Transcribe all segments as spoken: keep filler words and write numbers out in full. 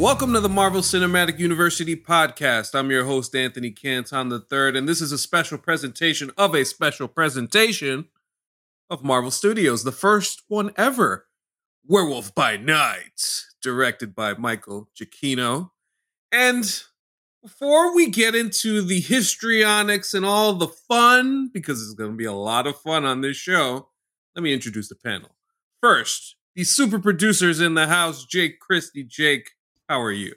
Welcome to the Marvel Cinematic University podcast. I'm your host, Anthony Canton the third, and this is a special presentation of a special presentation of Marvel Studios, the first one ever, Werewolf by Night, directed by Michael Giacchino. And before we get into the histrionics and all the fun, because it's going to be a lot of fun on this show, let me introduce the panel. First, the super producers in the house, Jake Christie. Jake, how are you?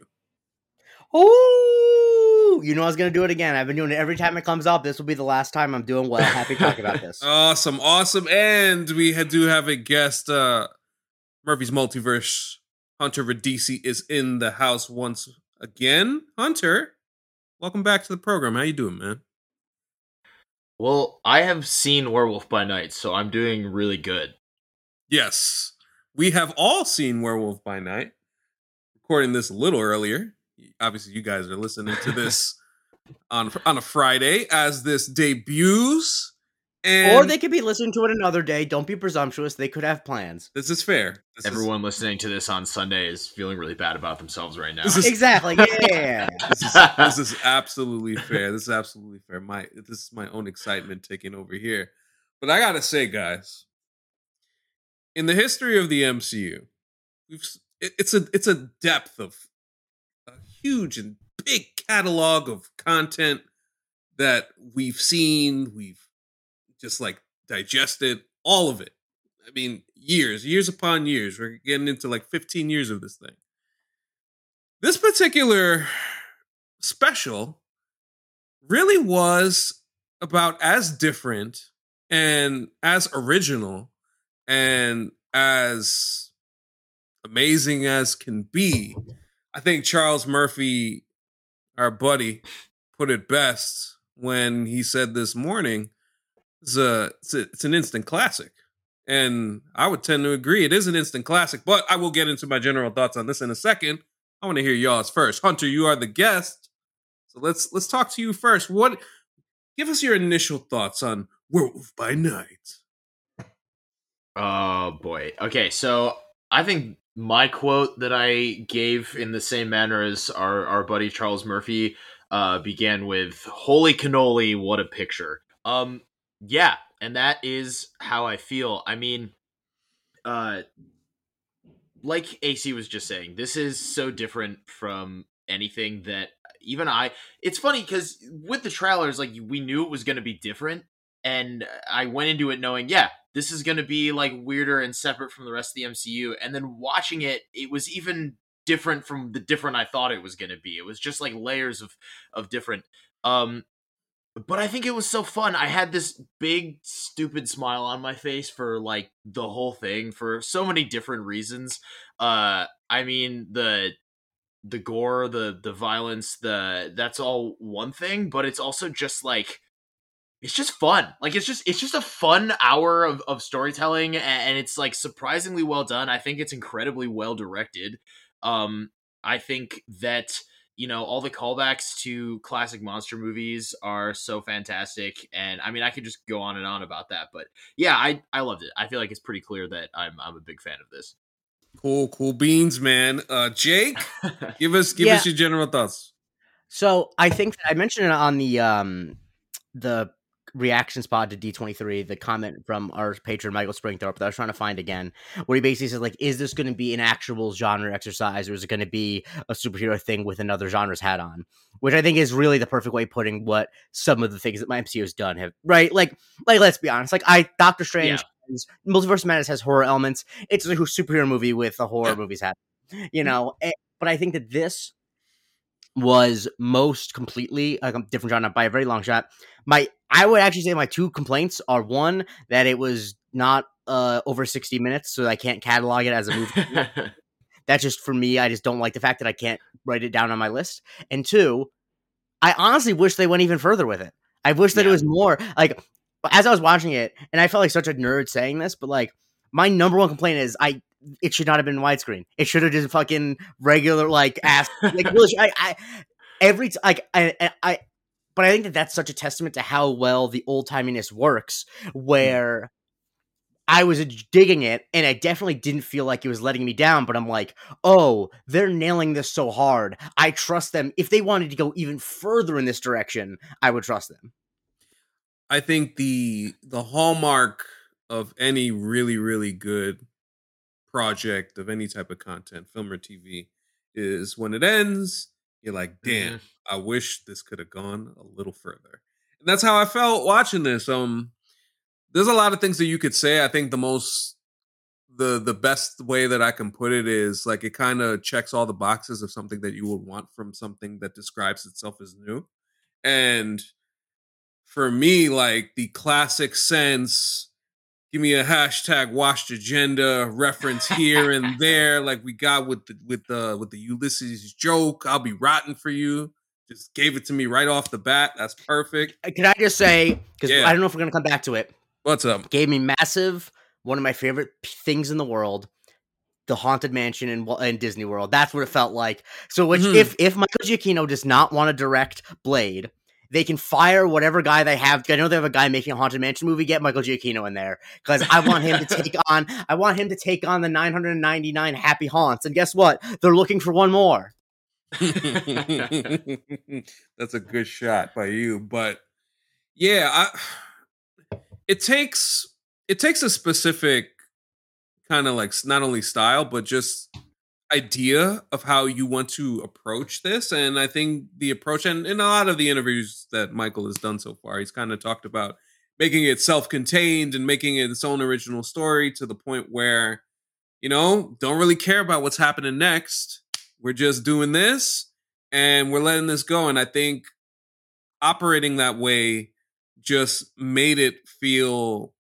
Oh, you know I was going to do it again. I've been doing it every time it comes up. This will be the last time I'm doing well. Happy to talk about this. Awesome, awesome. And we do have a guest, uh, Murphy's Multiverse. Hunter Radisi is in the house once again. Hunter, welcome back to the program. How you doing, man? Well, I have seen Werewolf by Night, so I'm doing really good. Yes, we have all seen Werewolf by Night. Recording this a little earlier. Obviously, you guys are listening to this on on a Friday as this debuts. And or they could be listening to it another day. Don't be presumptuous. They could have plans. This is fair. This Everyone is... listening to this on Sunday is feeling really bad about themselves right now. This is... Exactly. Yeah. this, is, this is absolutely fair. This is absolutely fair. My This is my own excitement taking over here. But I got to say, guys, in the history of the M C U, we've, it, it's a it's a depth of a huge and big catalog of content that we've seen, we've just like digested all of it. I mean, years, years upon years. We're getting into like fifteen years of this thing. This particular special really was about as different and as original and as amazing as can be. I think Charles Murphy, our buddy, put it best when he said this morning, It's, a, it's, a, it's an instant classic, and I would tend to agree. It is an instant classic, but I will get into my general thoughts on this in a second. I want to hear y'all's first. Hunter, you are the guest, so let's let's talk to you first. What? Give us your initial thoughts on Werewolf by Night. Oh boy. Okay, so I think my quote that I gave in the same manner as our our buddy Charles Murphy uh, began with "Holy cannoli, what a picture." Um. Yeah, and that is how I feel. I mean, uh, like A C was just saying, this is so different from anything that even I... It's funny, because with the trailers, like, we knew it was going to be different, and I went into it knowing, yeah, this is going to be, like, weirder and separate from the rest of the M C U, and then watching it, it was even different from the different I thought it was going to be. It was just, like, layers of, of different... Um, But I think it was so fun. I had this big, stupid smile on my face for, like, the whole thing for so many different reasons. Uh, I mean, the the gore, the the violence, the that's all one thing, but it's also just, like, it's just fun. Like, it's just it's just a fun hour of, of storytelling, and it's, like, surprisingly well done. I think it's incredibly well directed. Um, I think that... You know, all the callbacks to classic monster movies are so fantastic. And I mean, I could just go on and on about that. But yeah, I, I loved it. I feel like it's pretty clear that I'm I'm a big fan of this. Cool, cool beans, man. Uh, Jake, give us give yeah. us your general thoughts. So I think that I mentioned it on the um the reaction spot to D twenty-three, the comment from our patron Michael Springthorpe that I was trying to find again, where he basically says, like, is this going to be an actual genre exercise, or is it going to be a superhero thing with another genre's hat on? Which I think is really the perfect way of putting what some of the things that my M C U has done have, right? Like, like let's be honest. Like, I Doctor Strange, yeah. has, Multiverse of Madness has horror elements. It's like a superhero movie with a horror movie's hat, you know? And, but I think that this was most completely a different genre by a very long shot. My I would actually say my two complaints are, one, that it was not uh, over sixty minutes, so I can't catalog it as a movie. That's just for me. I just don't like the fact that I can't write it down on my list. And two, I honestly wish they went even further with it. I wish that yeah. it was more like, as I was watching it, and I felt like such a nerd saying this, but like my number one complaint is I it should not have been widescreen. It should have just fucking regular like ass. Like really, I, I every t- like I I. I But I think that that's such a testament to how well the old timiness works, where I was digging it, and I definitely didn't feel like it was letting me down, but I'm like, oh, they're nailing this so hard. I trust them. If they wanted to go even further in this direction, I would trust them. I think the the hallmark of any really, really good project of any type of content, film or T V, is when it ends, you're like, damn, I wish this could have gone a little further. And that's how I felt watching this. Um, There's a lot of things that you could say. I think the most, the the best way that I can put it is like it kind of checks all the boxes of something that you would want from something that describes itself as new. And for me, like the classic sense, give me a hashtag washed agenda reference here and there, like we got with the, with the with the Ulysses joke. I'll be rotten for you. Just gave it to me right off the bat. That's perfect. Can I just say, because yeah. I don't know if we're gonna come back to it. What's up? Gave me massive, one of my favorite things in the world, the Haunted Mansion in, in Disney World. That's what it felt like. So which, mm-hmm. if, if Michael Giacchino does not want to direct Blade, they can fire whatever guy they have. I know they have a guy making a Haunted Mansion movie. Get Michael Giacchino in there, because I want him to take on. I want him to take on the nine hundred ninety-nine happy haunts. And guess what? They're looking for one more. That's a good shot by you, but yeah, I. It takes it takes a specific kind of like not only style, but just idea of how you want to approach this. And I think the approach, and in a lot of the interviews that Michael has done so far, he's kind of talked about making it self-contained and making it its own original story to the point where, you know, don't really care about what's happening next. We're just doing this and we're letting this go. And I think operating that way just made it feel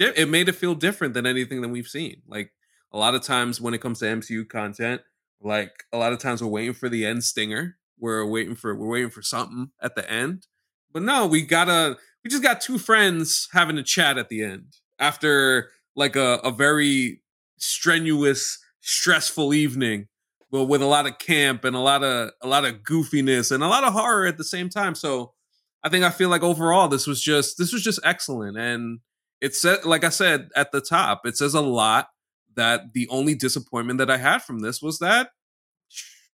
it made it feel different than anything that we've seen. Like a lot of times when it comes to M C U content, like a lot of times we're waiting for the end stinger. We're waiting for we're waiting for something at the end. But no, we gotta we just got two friends having a chat at the end after like a, a very strenuous, stressful evening, but with a lot of camp and a lot of a lot of goofiness and a lot of horror at the same time. So I think I feel like overall this was just this was just excellent, and it said, like I said at the top, it says a lot that the only disappointment that I had from this was that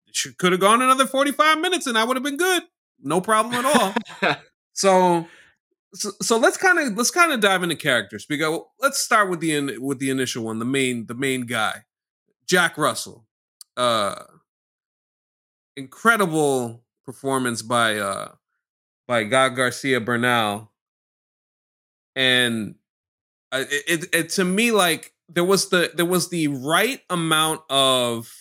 it could have gone another forty-five minutes and I would have been good, no problem at all. so, so, so let's kind of let's kind of dive into characters. We go. Let's start with the in, with the initial one, the main the main guy, Jack Russell. Uh, incredible performance by. Uh, By Gael García Bernal, and uh, it, it, it to me like there was the there was the right amount of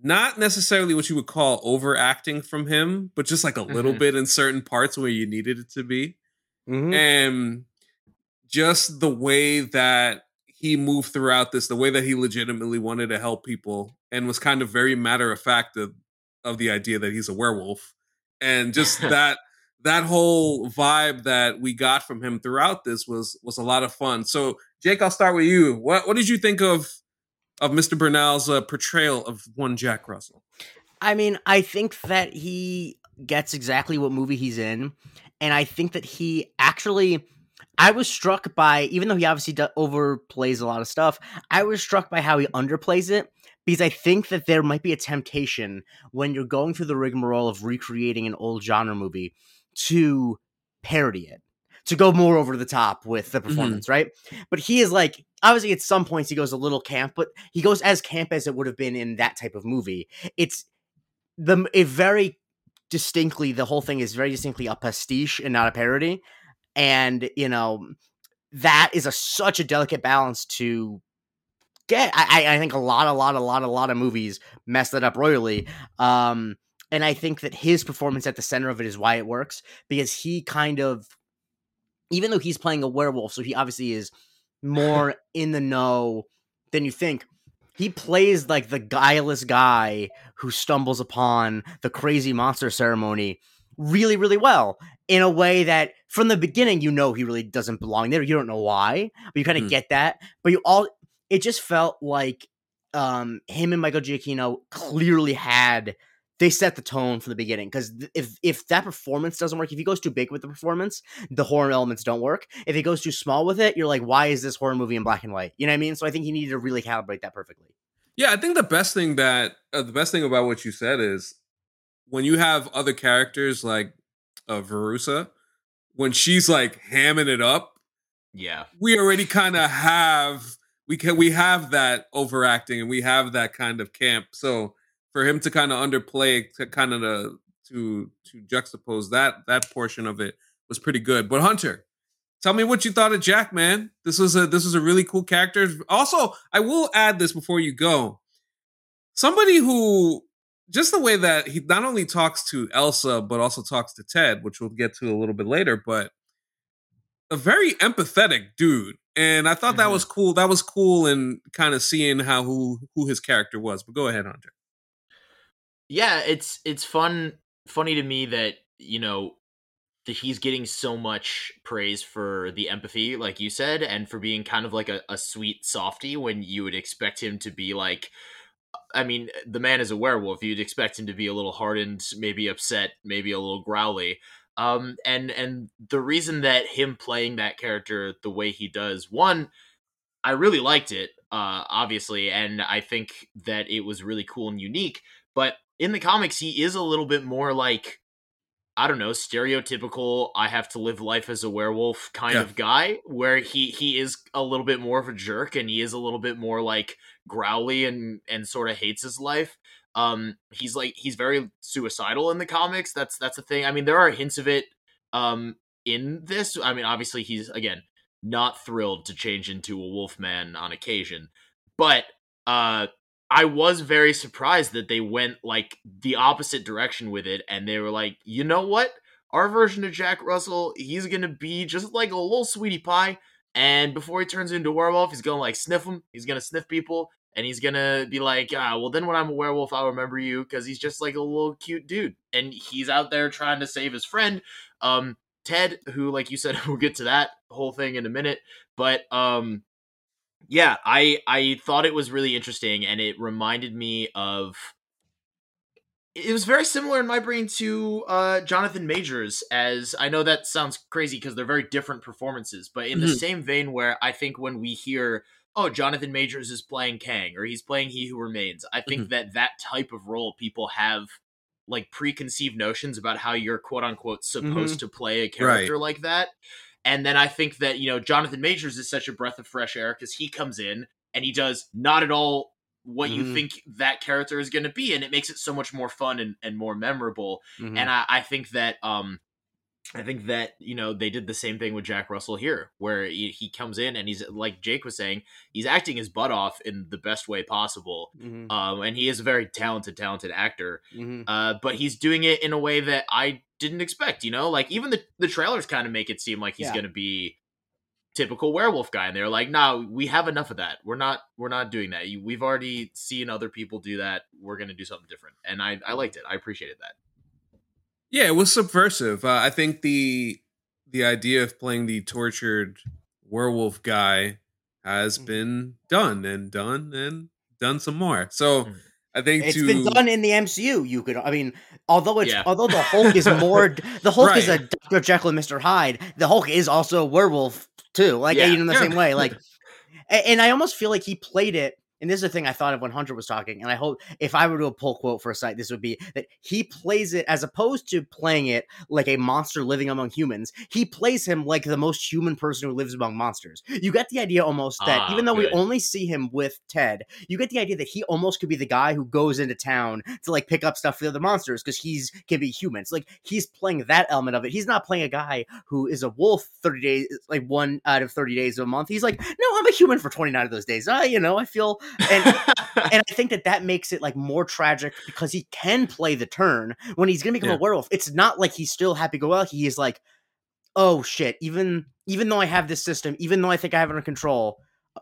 not necessarily what you would call overacting from him, but just like a little mm-hmm. bit in certain parts where you needed it to be, mm-hmm. and just the way that he moved throughout this, the way that he legitimately wanted to help people, and was kind of very matter of fact of, of the idea that he's a werewolf. And just that that whole vibe that we got from him throughout this was was a lot of fun. So, Jake, I'll start with you. What what did you think of of Mister Bernal's uh, portrayal of one Jack Russell? I mean, I think that he gets exactly what movie he's in, and I think that he actually. I was struck by, even though he obviously do- overplays a lot of stuff, I was struck by how he underplays it, because I think that there might be a temptation when you're going through the rigmarole of recreating an old genre movie to parody it, to go more over the top with the performance, mm-hmm. right? But he is like, obviously at some points he goes a little camp, but he goes as camp as it would have been in that type of movie. It's the a very distinctly, the whole thing is very distinctly a pastiche and not a parody. And, you know, that is a such a delicate balance to get. I, I think a lot, a lot, a lot, a lot of movies mess that up royally. Um, and I think that his performance at the center of it is why it works, because he kind of, even though he's playing a werewolf, so he obviously is more in the know than you think. He plays like the guileless guy who stumbles upon the crazy monster ceremony really, really well, in a way that from the beginning, you know, he really doesn't belong there. You don't know why, but you kind of mm. get that. But you all, it just felt like um, him and Michael Giacchino clearly had they set the tone from the beginning. Because if if that performance doesn't work, if he goes too big with the performance, the horror elements don't work. If he goes too small with it, you're like, why is this horror movie in black and white? You know what I mean? So I think he needed to really calibrate that perfectly. Yeah, I think the best thing that uh, the best thing about what you said is when you have other characters like uh, Verusa, when she's like hamming it up, yeah, we already kind of have we can we have that overacting and we have that kind of camp. So for him to kind of underplay, to kind of to, to to juxtapose that that portion of it was pretty good. But Hunter, tell me what you thought of Jack, man. This was a this was a really cool character. Also, I will add this before you go. Somebody who just the way that he not only talks to Elsa but also talks to Ted, which we'll get to a little bit later, but a very empathetic dude. And I thought mm-hmm. that was cool. That was cool and kind of seeing how who who his character was. But go ahead, Hunter. Yeah, it's it's fun funny to me that, you know, that he's getting so much praise for the empathy, like you said, and for being kind of like a, a sweet softie when you would expect him to be like, I mean, the man is a werewolf. You'd expect him to be a little hardened, maybe upset, maybe a little growly. Um, and, and the reason that him playing that character the way he does, one, I really liked it, uh, obviously, and I think that it was really cool and unique. But in the comics, he is a little bit more like, I don't know, stereotypical, I have to live life as a werewolf kind yeah. of guy, where he, he is a little bit more of a jerk, and he is a little bit more like growly and, and sort of hates his life. Um, he's like, he's very suicidal in the comics. That's, that's the thing. I mean, there are hints of it, um, in this. I mean, obviously he's, again, not thrilled to change into a wolf man on occasion, but, uh, I was very surprised that they went like the opposite direction with it. And they were like, you know what, our version of Jack Russell, he's going to be just like a little sweetie pie. And before he turns into a werewolf, he's going to like sniff him. He's going to sniff people. And he's going to be like, ah, well, then when I'm a werewolf, I'll remember you, because he's just like a little cute dude. And he's out there trying to save his friend, um, Ted, who, like you said, we'll get to that whole thing in a minute. But um, yeah, I I thought it was really interesting. And it reminded me of, it was very similar in my brain to uh, Jonathan Majors, as I know that sounds crazy because they're very different performances. But in mm-hmm. the same vein where I think when we hear, oh, Jonathan Majors is playing Kang, or he's playing He Who Remains, I think mm-hmm. that that type of role, people have like preconceived notions about how you're quote unquote supposed mm-hmm. to play a character right. like that. And then I think that, you know, Jonathan Majors is such a breath of fresh air because he comes in and he does not at all what mm-hmm. you think that character is going to be. And it makes it so much more fun and, and more memorable. Mm-hmm. And I, I think that, um, I think that, you know, they did the same thing with Jack Russell here, where he, he comes in and he's, like Jake was saying, he's acting his butt off in the best way possible. Mm-hmm. Um, and he is a very talented, talented actor. Mm-hmm. Uh, but he's doing it in a way that I didn't expect, you know? Like, even the, the trailers kind of make it seem like he's yeah. going to be typical werewolf guy. And they're like, no, nah, we have enough of that. We're not we're not doing that. We've already seen other people do that. We're going to do something different. And I, I liked it. I appreciated that. Yeah, it was subversive. Uh, I think the the idea of playing the tortured werewolf guy has been done and done and done some more. So I think it's to, been done in the M C U. You could, I mean, although it's yeah. although the Hulk is more the Hulk right. is a Doctor Jekyll and Mister Hyde. The Hulk is also a werewolf too, like yeah. even in the yeah. same way. Like, and I almost feel like he played it. And this is the thing I thought of when Hunter was talking, and I hope if I were to pull quote for a site, this would be that he plays it, as opposed to playing it like a monster living among humans, he plays him like the most human person who lives among monsters. You get the idea almost that ah, even though good. we only see him with Ted, you get the idea that he almost could be the guy who goes into town to like pick up stuff for the other monsters because he's can be humans. Like he's playing that element of it. He's not playing a guy who is a wolf thirty days, like one out of thirty days of a month. He's like, no, I'm a human for twenty-nine of those days. I, you know, I feel. and and I think that that makes it like more tragic because he can play the turn when he's going to become yeah. a werewolf. It's not like he's still happy-go-lucky. He is like, oh shit, even even though I have this system, even though I think I have it under control,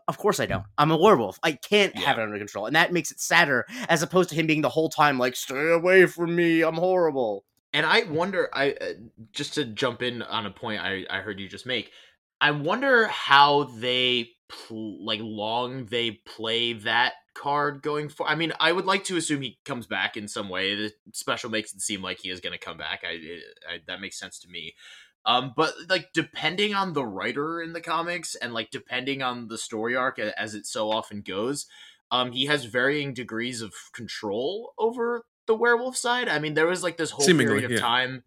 of course I don't. I'm a werewolf. I can't yeah. have it under control. And that makes it sadder as opposed to him being the whole time like, stay away from me, I'm horrible. And I wonder, I uh, just to jump in on a point I, I heard you just make, I wonder how they... Pl- like long they play that card going for. I mean, I would like to assume he comes back in some way. The special makes it seem like he is going to come back. I, I that makes sense to me. Um, but like, depending on the writer in the comics, and like depending on the story arc, as it so often goes, um, he has varying degrees of control over the werewolf side. I mean, there was like this whole Seemingly, period of yeah. time.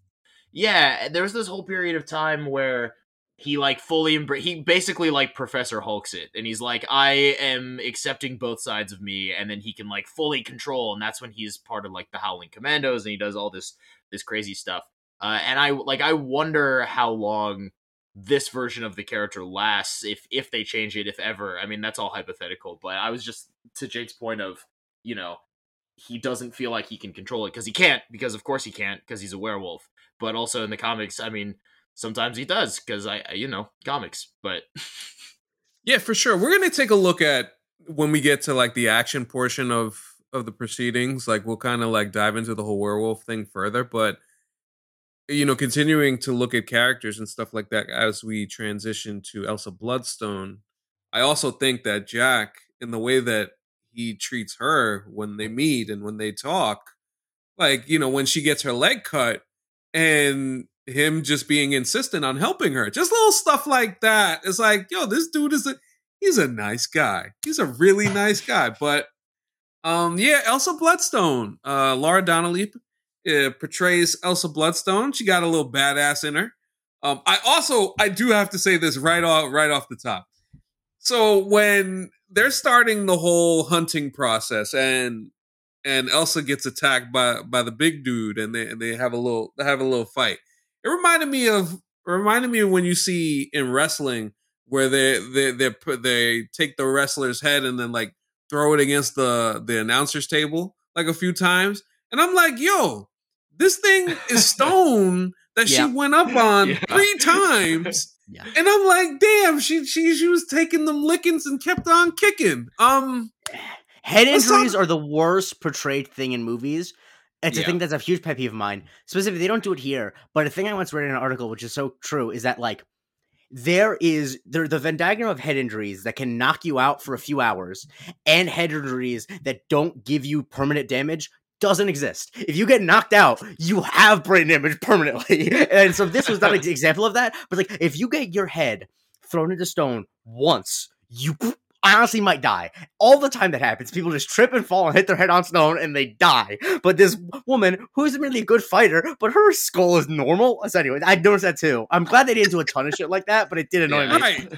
Yeah, there was this whole period of time where he like fully embra- he basically like Professor Hulk's it, and he's like, I am accepting both sides of me, and then he can like fully control, and that's when he's part of like the Howling Commandos, and he does all this this crazy stuff. Uh, and I like I wonder how long this version of the character lasts, if if they change it, if ever. I mean, that's all hypothetical, but I was just to Jake's point of, you know, he doesn't feel like he can control it because he can't, because of course he can't, because he's a werewolf. But also in the comics, I mean, sometimes he does, because I, you know, comics, but... Yeah, for sure. We're going to take a look at, when we get to, like, the action portion of, of the proceedings, like, we'll kind of, like, dive into the whole werewolf thing further, but, you know, continuing to look at characters and stuff like that as we transition to Elsa Bloodstone, I also think that Jack, in the way that he treats her when they meet and when they talk, like, you know, when she gets her leg cut, and... him just being insistent on helping her, just little stuff like that. It's like, yo, this dude is a he's a nice guy. He's a really nice guy. But um, yeah, Elsa Bloodstone. Uh, Laura Donnelly uh, portrays Elsa Bloodstone. She got a little badass in her. Um, I also I do have to say this right off right off the top. So when they're starting the whole hunting process, and and Elsa gets attacked by by the big dude, and they and they have a little they have a little fight. It reminded me of it reminded me of when you see in wrestling where they they they they take the wrestler's head and then like throw it against the the announcer's table like a few times, and I'm like, yo, this thing is stone that yeah. she went up on yeah. three times, yeah. and I'm like, damn, she she she was taking them lickings and kept on kicking. Um, head injuries are the worst portrayed thing in movies. It's yeah. a thing that's a huge pet peeve of mine. Specifically, they don't do it here, but a thing I once read in an article, which is so true, is that like there is there the Venn diagram of head injuries that can knock you out for a few hours, and head injuries that don't give you permanent damage doesn't exist. If you get knocked out, you have brain damage permanently. And so this was not an example of that. But like, if you get your head thrown into stone once, you I honestly might die. All the time that happens, people just trip and fall and hit their head on stone and they die. But this woman, who is really a good fighter, but her skull is normal. So anyway, I noticed that too. I'm glad they didn't do a ton of shit like that, but it did annoy yeah, me. Right.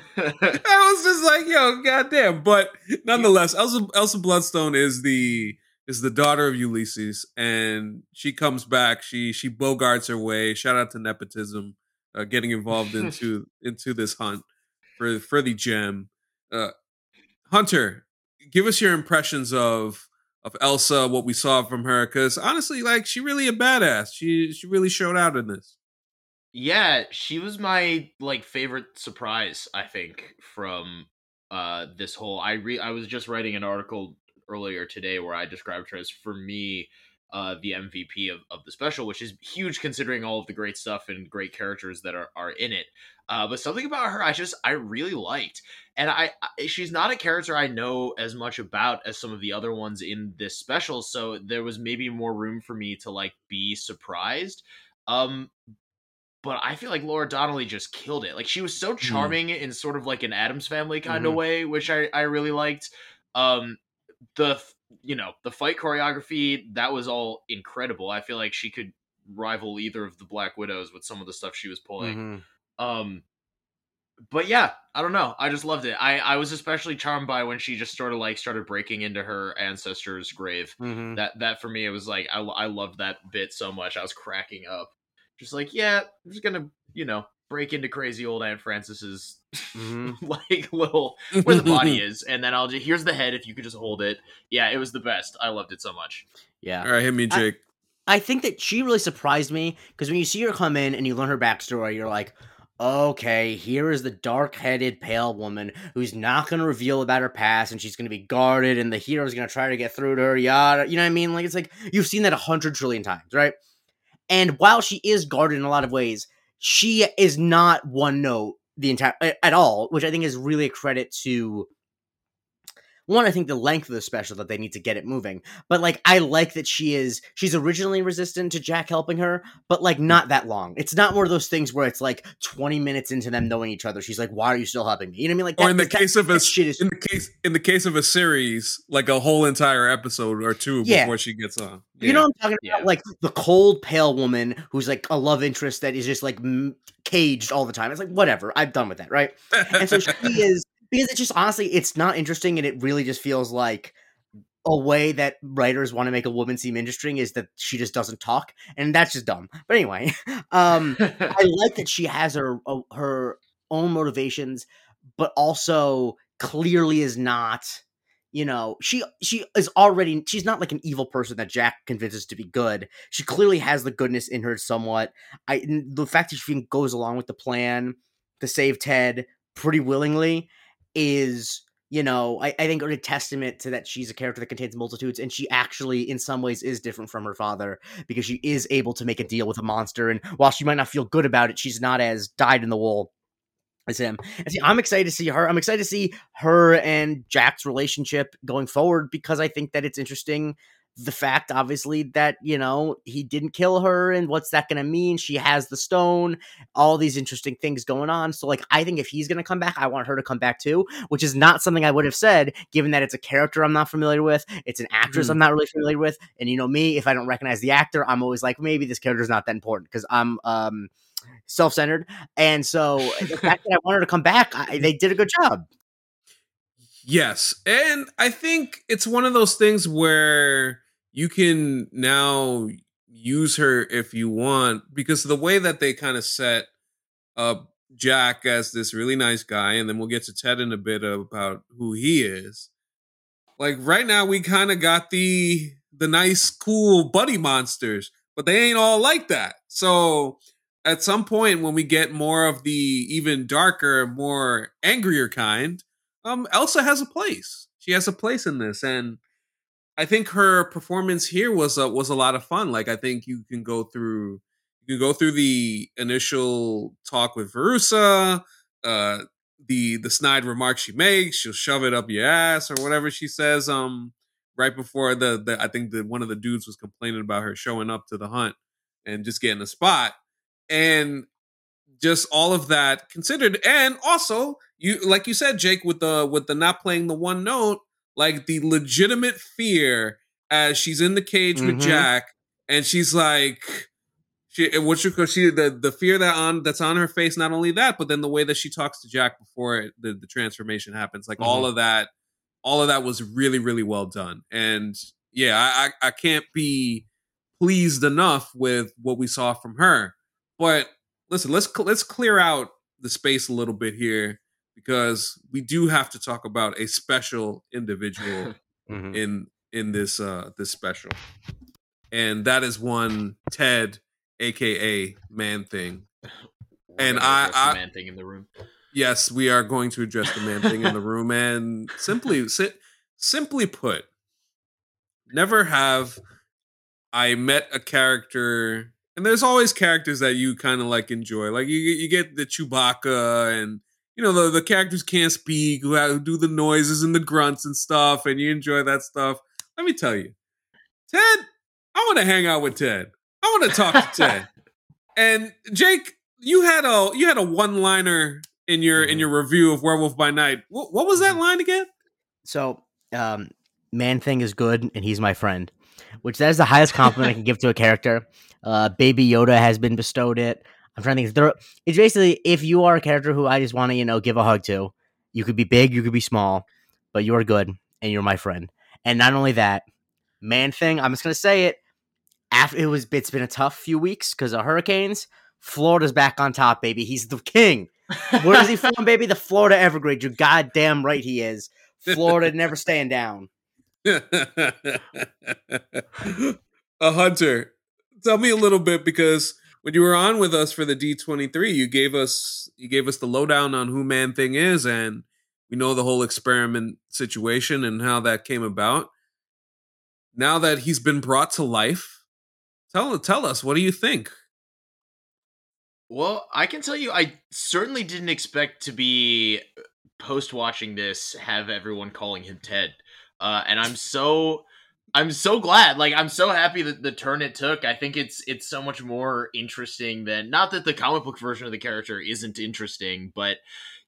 I was just like, yo, goddamn. But nonetheless, Elsa, Elsa Bloodstone is the is the daughter of Ulysses, and she comes back. She she bogarts her way. Shout out to nepotism, uh, getting involved into into this hunt for for the gem. Uh, Hunter, give us your impressions of of Elsa, what we saw from her, because honestly, like, she really a badass. She she really showed out in this. Yeah, she was my like favorite surprise, I think, from uh, this whole. I re I was just writing an article earlier today where I described her as, for me, uh, the M V P of, of the special, which is huge considering all of the great stuff and great characters that are, are in it. Uh, but something about her, I just, I really liked. And I, I, she's not a character I know as much about as some of the other ones in this special. So there was maybe more room for me to like be surprised. Um, but I feel like Laura Donnelly just killed it. Like, she was so charming mm. in sort of like an Addams Family kind mm-hmm. of way, which I, I really liked. Um, the, you know, the fight choreography, that was all incredible. I feel like she could rival either of the Black Widows with some of the stuff she was pulling. Mm-hmm. Um, but yeah, I don't know. I just loved it. I, I was especially charmed by when she just sort of like started breaking into her ancestor's grave. Mm-hmm. That, that for me, it was like, I, I loved that bit so much. I was cracking up. Just like, yeah, I'm just going to, you know, break into crazy old Aunt Frances's mm-hmm. like little, where the body is. And then I'll just, here's the head. If you could just hold it. Yeah, it was the best. I loved it so much. Yeah. All right. Hit me, Jake. I, I think that she really surprised me, because when you see her come in and you learn her backstory, you're like, okay, here is the dark-headed pale woman who's not going to reveal about her past, and she's going to be guarded, and the hero's going to try to get through to her, yada, you know what I mean? Like, it's like, you've seen that a hundred trillion times, right? And while she is guarded in a lot of ways, she is not one note the entire, at all, which I think is really a credit to one, I think the length of the special that they need to get it moving. But, like, I like that she is, she's originally resistant to Jack helping her, but, like, not that long. It's not one of those things where it's, like, twenty minutes into them knowing each other, she's like, why are you still helping me? You know what I mean? Like, that, or in the that, case of a, shit is- in the case, in the case of a series, like a whole entire episode or two yeah. before she gets on. Yeah. You know what I'm talking about? Yeah. Like, the cold, pale woman who's, like, a love interest that is just, like, m- caged all the time. It's like, whatever, I'm done with that, right? And so she is... Because it's just, honestly, it's not interesting, and it really just feels like a way that writers want to make a woman seem interesting is that she just doesn't talk, and that's just dumb. But anyway, um, I like that she has her her own motivations, but also clearly is not, you know, she she is already, she's not like an evil person that Jack convinces to be good. She clearly has the goodness in her somewhat. I the fact that she goes along with the plan to save Ted pretty willingly is, you know, I, I think a testament to that she's a character that contains multitudes, and she actually in some ways is different from her father because she is able to make a deal with a monster, and while she might not feel good about it, she's not as dyed in the wool as him. And see, I'm excited to see her. I'm excited to see her and Jack's relationship going forward because I think that it's interesting. The fact, obviously, that, you know, he didn't kill her, and what's that going to mean? She has the stone, all these interesting things going on. So, like, I think if he's going to come back, I want her to come back too, which is not something I would have said, given that it's a character I'm not familiar with, it's an actress mm-hmm. I'm not really familiar with, and you know me, if I don't recognize the actor, I'm always like, maybe this character's not that important, because I'm um, self-centered, and so the fact that I want her to come back, I, they did a good job. Yes, and I think it's one of those things where you can now use her if you want, because the way that they kind of set up Jack as this really nice guy, and then we'll get to Ted in a bit about who he is. Like, right now, we kind of got the the nice, cool buddy monsters, but they ain't all like that. So at some point, when we get more of the even darker, more angrier kind, um, Elsa has a place. She has a place in this, and I think her performance here was a, was a lot of fun. Like, I think you can go through you can go through the initial talk with Verusa, uh, the the snide remarks she makes. She'll shove it up your ass or whatever she says. Um, right before the, the I think that one of the dudes was complaining about her showing up to the hunt and just getting a spot, and just all of that considered, and also you like you said, Jake, with the with the not playing the one note. Like, the legitimate fear as she's in the cage mm-hmm. with Jack, and she's like, she what's your she the the fear that on that's on her face. Not only that, but then the way that she talks to Jack before it, the the transformation happens. Like mm-hmm. all of that, all of that was really really well done. And yeah, I I, I can't be pleased enough with what we saw from her. But listen, let's let's clear out the space a little bit here, because we do have to talk about a special individual mm-hmm. in in this uh, this special, and that is one Ted, aka Man-Thing. We're and I, I Man-Thing in the room. Yes, we are going to address the Man-Thing in the room, and simply sit, simply put, never have I met a character, and there's always characters that you kind of like enjoy, like you you get the Chewbacca and. You know, the, the characters can't speak, who, have, who do the noises and the grunts and stuff, and you enjoy that stuff. Let me tell you, Ted, I want to hang out with Ted. I want to talk to Ted. And Jake, you had a you had a one-liner in your mm-hmm. in your review of Werewolf by Night. What, what was that line again? So, um, Man-Thing is good, and he's my friend, which that is the highest compliment I can give to a character. Uh, Baby Yoda has been bestowed it. I'm trying to think. There, it's basically, if you are a character who I just want to, you know, give a hug to, you could be big, you could be small, but you're good, and you're my friend. And not only that, Man-Thing, I'm just going to say it, after it was, it's been a tough few weeks because of hurricanes. Florida's back on top, baby. He's the king. Where is he from, baby? The Florida Everglades. You're goddamn right he is. Florida never stand down. A Hunter, tell me a little bit, because... when you were on with us for the D twenty-three, you gave us you gave us the lowdown on who Man-Thing is, and we know the whole experiment situation and how that came about. Now that he's been brought to life, tell tell us, what do you think? Well, I can tell you, I certainly didn't expect to be post watching this, have everyone calling him Ted. Uh, and I'm so, I'm so glad. Like, I'm so happy that the turn it took. I think it's it's so much more interesting than, not that the comic book version of the character isn't interesting, but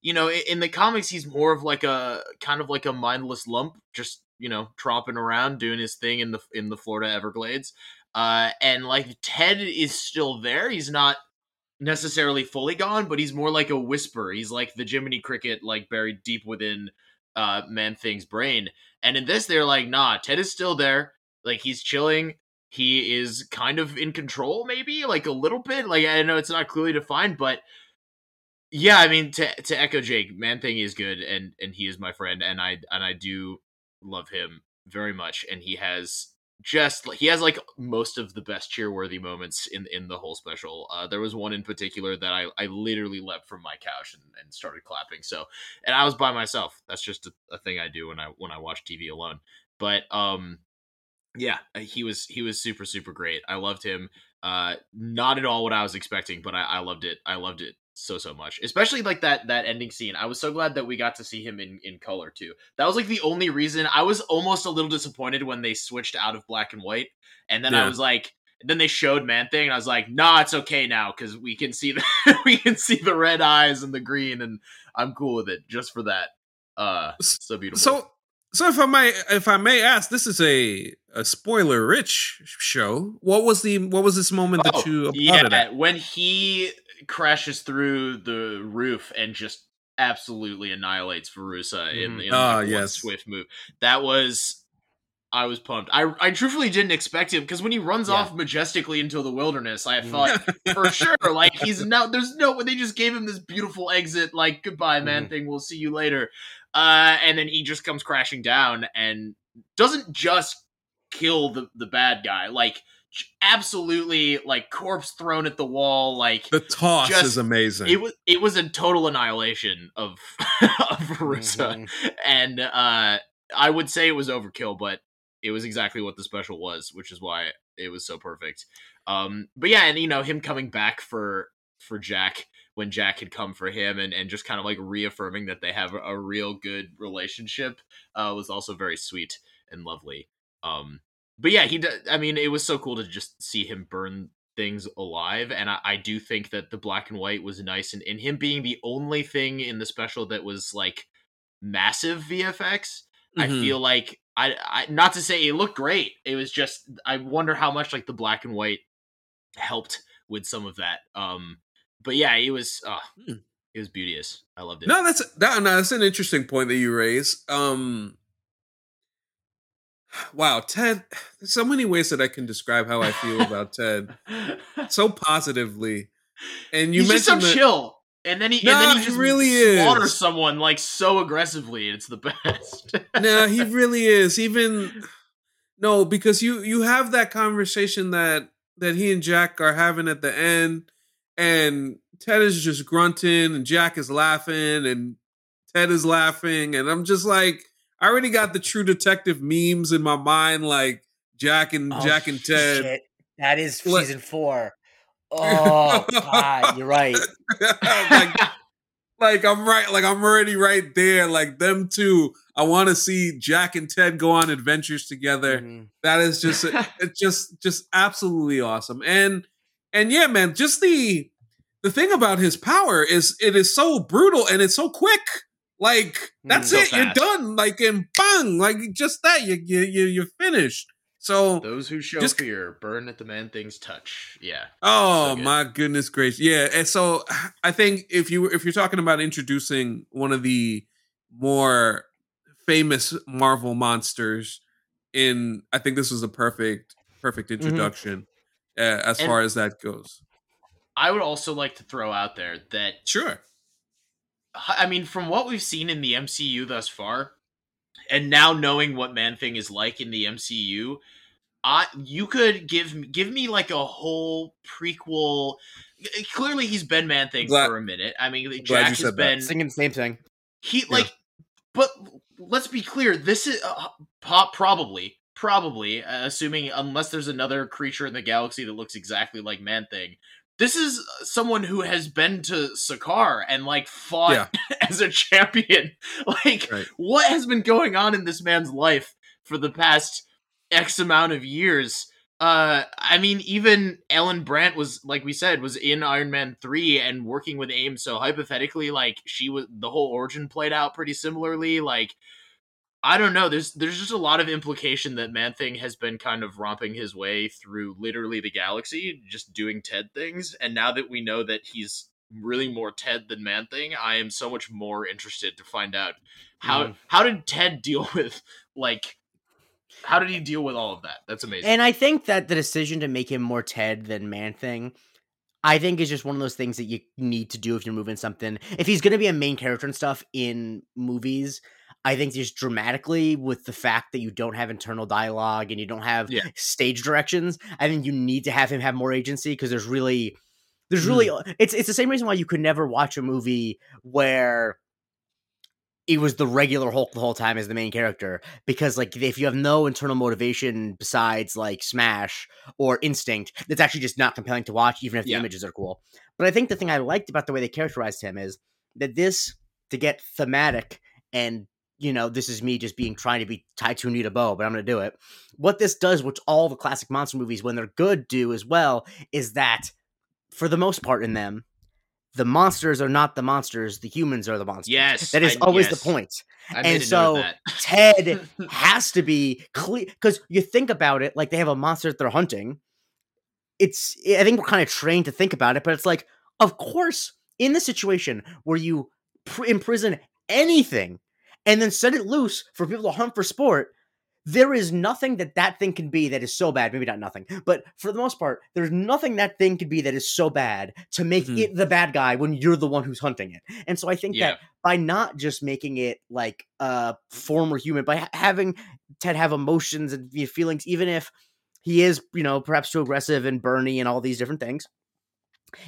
you know, in the comics, he's more of like a kind of like a mindless lump, just you know, tromping around doing his thing in the in the Florida Everglades. Uh, and like Ted is still there. He's not necessarily fully gone, but he's more like a whisper. He's like the Jiminy Cricket, like buried deep within uh Man-Thing's brain. And in this, they're like, nah, Ted is still there. Like, he's chilling. He is kind of in control, maybe, like a little bit. Like, I know it's not clearly defined, but yeah, I mean, to to echo Jake, Man-Thing is good, and and he is my friend, and I and I do love him very much. And he has just he has like most of the best cheerworthy moments in in the whole special. Uh, there was one in particular that I I literally leapt from my couch and, and started clapping. So, and I was by myself. That's just a, a thing I do when I when I watch T V alone. But um, yeah, he was he was super super great. I loved him. Uh, not at all what I was expecting, but I, I loved it. I loved it so so much. Especially like that that ending scene. I was so glad that we got to see him in in color too. That was like the only reason. I was almost a little disappointed when they switched out of black and white, and then yeah. I was like, then they showed Man-Thing, and I was like, nah, it's okay now because we can see the we can see the red eyes and the green, and I'm cool with it just for that. Uh, so beautiful. So so if I may if I may ask, this is a a spoiler rich show. What was the what was this moment oh, that you applauded yeah at? When he crashes through the roof and just absolutely annihilates Verusa in, in oh, like yes. one swift move. That was, I was pumped. I I truthfully didn't expect him, because when he runs yeah. off majestically into the wilderness, I thought for sure, like, he's now, there's no, they just gave him this beautiful exit, like, goodbye, man mm. thing, we'll see you later. Uh, and then he just comes crashing down and doesn't just kill the, the bad guy, like, absolutely, like, corpse thrown at the wall, like the toss just, is amazing. It was it was a total annihilation of of Verusa, mm-hmm. and uh, I would say it was overkill, but it was exactly what the special was, which is why it was so perfect. Um, but yeah, and you know, him coming back for for Jack when Jack had come for him, and and just kind of like reaffirming that they have a, a real good relationship uh, was also very sweet and lovely. Um, But yeah, he. I mean, it was so cool to just see him burn things alive, and I, I do think that the black and white was nice, and, and him being the only thing in the special that was like massive V F X. Mm-hmm. I feel like I, I. Not to say it looked great. It was just, I wonder how much like the black and white helped with some of that. Um, but yeah, it was. Uh, mm. It was beauteous. I loved it. No, that's that. No, that's an interesting point that you raise. Um. Wow, Ted, there's so many ways that I can describe how I feel about Ted so positively. And you He's mentioned just so that, chill. And then he, nah, and then he just he really slaughters is. someone like so aggressively. It's the best. no, nah, he really is. Even no, because you you have that conversation that that he and Jack are having at the end, and Ted is just grunting and Jack is laughing and Ted is laughing, and I'm just like, I already got the True Detective memes in my mind, like Jack and oh, Jack and Ted. Shit. That is season what? four. Oh God, you're right. like, like I'm right, like I'm already right there. Like them two, I want to see Jack and Ted go on adventures together. Mm-hmm. That is just, it's just, just absolutely awesome. And and yeah, man, just the the thing about his power is it is so brutal and it's so quick. Like, that's so it. Fast. You're done. Like, and bang. Like, just that. You, you, you, you're finished. So those who show just, fear burn at the Man-Thing's touch. Yeah. Oh, so my goodness gracious. Yeah. And so I think if, you, if you're talking about introducing one of the more famous Marvel monsters in, I think this was a perfect, perfect introduction mm-hmm. uh, as and far as that goes. I would also like to throw out there that. Sure. I mean, from what we've seen in the M C U thus far, and now knowing what Man-Thing is like in the M C U, I you could give give me like a whole prequel. Clearly, he's been Man-Thing glad, for a minute. I mean, Jack has been singing the same thing. He yeah. like, but let's be clear. This is uh, probably probably uh, assuming, unless there's another creature in the galaxy that looks exactly like Man-Thing. this is someone who has been to Sakaar and like fought yeah. as a champion. Like right. what has been going on in this man's life for the past X amount of years? Uh, I mean, even Ellen Brandt was, like we said, was in Iron Man three and working with AIM. So hypothetically, like she was, the whole origin played out pretty similarly. Like, I don't know. There's, there's just a lot of implication that Man-Thing has been kind of romping his way through literally the galaxy, just doing Ted things. And now that we know that he's really more Ted than Man-Thing, I am so much more interested to find out how, mm. how did Ted deal with like, how did he deal with all of that? That's amazing. And I think that the decision to make him more Ted than Man-Thing, I think is just one of those things that you need to do if you're moving something. If he's going to be a main character and stuff in movies, I think just dramatically with the fact that you don't have internal dialogue and you don't have yeah. stage directions, I think you need to have him have more agency because there's really, there's really, mm. it's it's the same reason why you could never watch a movie where it was the regular Hulk the whole time as the main character, because like if you have no internal motivation besides like smash or instinct, that's actually just not compelling to watch, even if yeah. the images are cool. But I think the thing I liked about the way they characterized him is that this, to get thematic and, you know, this is me just being trying to be tied to a neat bow, but I'm going to do it. What this does, which all the classic monster movies, when they're good, do as well, is that for the most part in them, the monsters are not the monsters. The humans are the monsters. Yes. That is I, always yes. the point. I and so Ted has to be clear, because you think about it, like they have a monster that they're hunting. It's, I think we're kind of trained to think about it, but it's like, of course, in the situation where you pr- imprison anything and then set it loose for people to hunt for sport, there is nothing that that thing can be that is so bad. Maybe not nothing, but for the most part, there's nothing that thing could be that is so bad to make mm-hmm. it the bad guy when you're the one who's hunting it. And so I think yeah. that by not just making it like a former human, by ha- having Ted have emotions and feelings, even if he is, you know, perhaps too aggressive and Bernie and all these different things,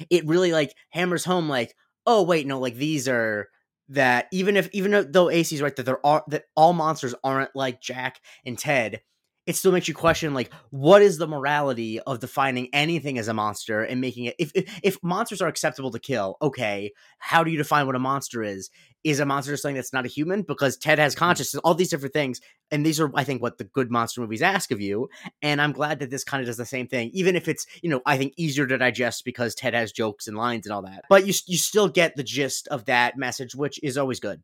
it really like hammers home like, oh wait, no, like these are, that even if even though A C's right that there are that all monsters aren't like Jack and Ted, it still makes you question like what is the morality of defining anything as a monster and making it if if, if monsters are acceptable to kill, okay, how do you define what a monster is? Is a monster something that's not a human? Because Ted has consciousness, all these different things, and these are I think what the good monster movies ask of you. And I'm glad that this kind of does the same thing, even if it's, you know, I think easier to digest because Ted has jokes and lines and all that. But you you still get the gist of that message, which is always good.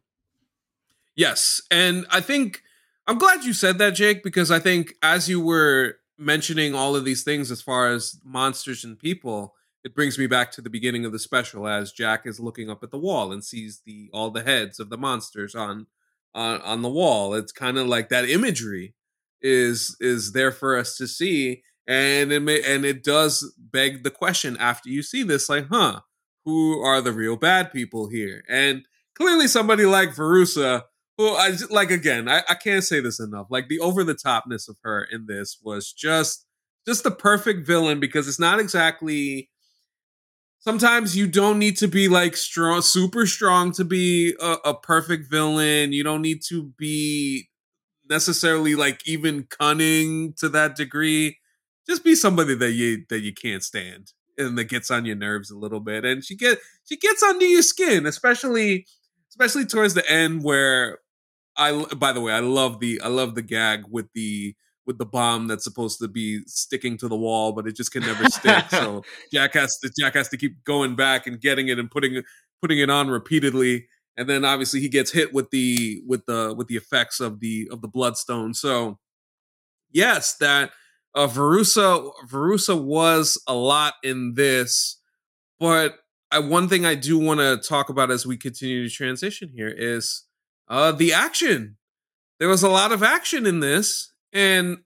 Yes, and I think I'm glad you said that, Jake, because I think as you were mentioning all of these things as far as monsters and people, it brings me back to the beginning of the special as Jack is looking up at the wall and sees the all the heads of the monsters on on, on the wall. It's kind of like that imagery is is there for us to see, and it may, and it does beg the question after you see this, like, huh, who are the real bad people here? And clearly, somebody like Verusa, who I like again, I, I can't say this enough. Like the over the topness of her in this was just just the perfect villain, because it's not exactly. Sometimes you don't need to be like strong, super strong to be a, a perfect villain. You don't need to be necessarily like even cunning to that degree. Just be somebody that you that you can't stand and that gets on your nerves a little bit. And she get she gets under your skin, especially especially towards the end where I. By the way, I love the I love the gag with the. with the bomb that's supposed to be sticking to the wall, but it just can never stick. So Jack has to Jack has to keep going back and getting it and putting putting it on repeatedly. And then obviously he gets hit with the with the with the effects of the of the bloodstone. So yes, that uh, Verusa Verusa was a lot in this. But I, one thing I do want to talk about as we continue to transition here is uh, the action. There was a lot of action in this. And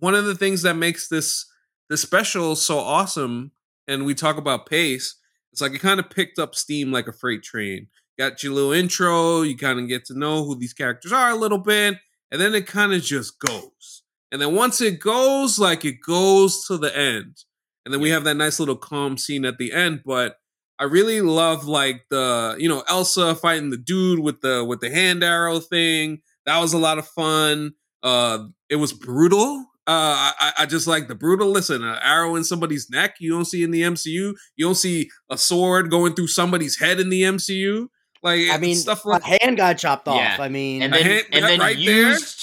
one of the things that makes this this special so awesome, and we talk about pace, it's like it kind of picked up steam like a freight train. Got your little intro, you kind of get to know who these characters are a little bit, and then it kind of just goes. And then once it goes, like it goes to the end. And then we have that nice little calm scene at the end, but I really love like the, you know, Elsa fighting the dude with the with the hand arrow thing. That was a lot of fun. Uh, it was brutal. Uh, I, I just like the brutal. Listen, an arrow in somebody's neck you don't see in the M C U. You don't see a sword going through somebody's head in the M C U. Like, I mean, stuff like a hand got chopped off. Yeah. I mean, and then, hand, and then right used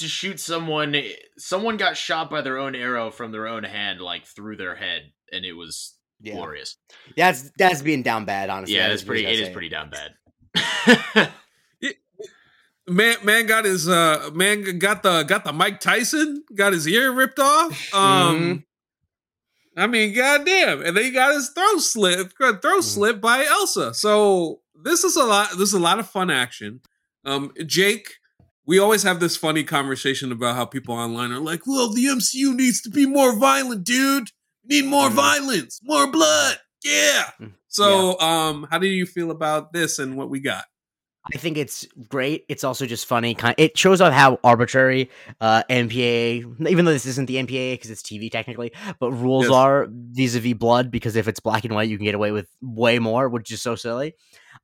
there? To shoot someone. Someone got shot by their own arrow from their own hand, like through their head, and it was yeah. glorious. That's that's being down bad, honestly. Yeah, that's pretty. It is pretty down bad. Man, man got his uh, man got the got the Mike Tyson got his ear ripped off. Um, mm-hmm. I mean, goddamn, and then he got his throat slit, throat mm-hmm. slit by Elsa. So this is a lot. This is a lot of fun action. Um, Jake, we always have this funny conversation about how people online are like, "Well, the M C U needs to be more violent, dude. Need more mm-hmm. violence, more blood." Yeah. Mm-hmm. So, yeah. um, how do you feel about this and what we got? I think it's great. It's also just funny. It shows off how arbitrary uh, N P A A, even though this isn't the N P A A because it's T V technically, but rules yes. are vis-a-vis blood, because if it's black and white, you can get away with way more, which is so silly.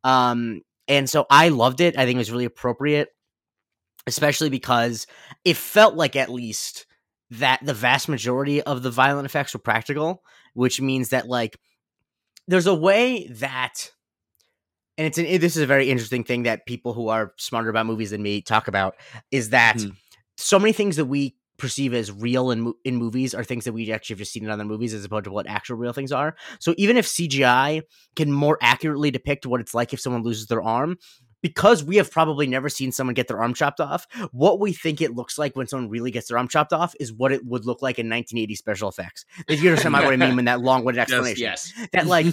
Um, and so I loved it. I think it was really appropriate, especially because it felt like at least that the vast majority of the violent effects were practical, which means that like there's a way that... And it's an, this is a very interesting thing that people who are smarter about movies than me talk about, is that hmm. so many things that we perceive as real in in movies are things that we actually have just seen in other movies, as opposed to what actual real things are. So even if C G I can more accurately depict what it's like if someone loses their arm, because we have probably never seen someone get their arm chopped off, what we think it looks like when someone really gets their arm chopped off is what it would look like in nineteen eighty special effects. If you understand what I mean with that long-winded explanation. Yes, yes. That like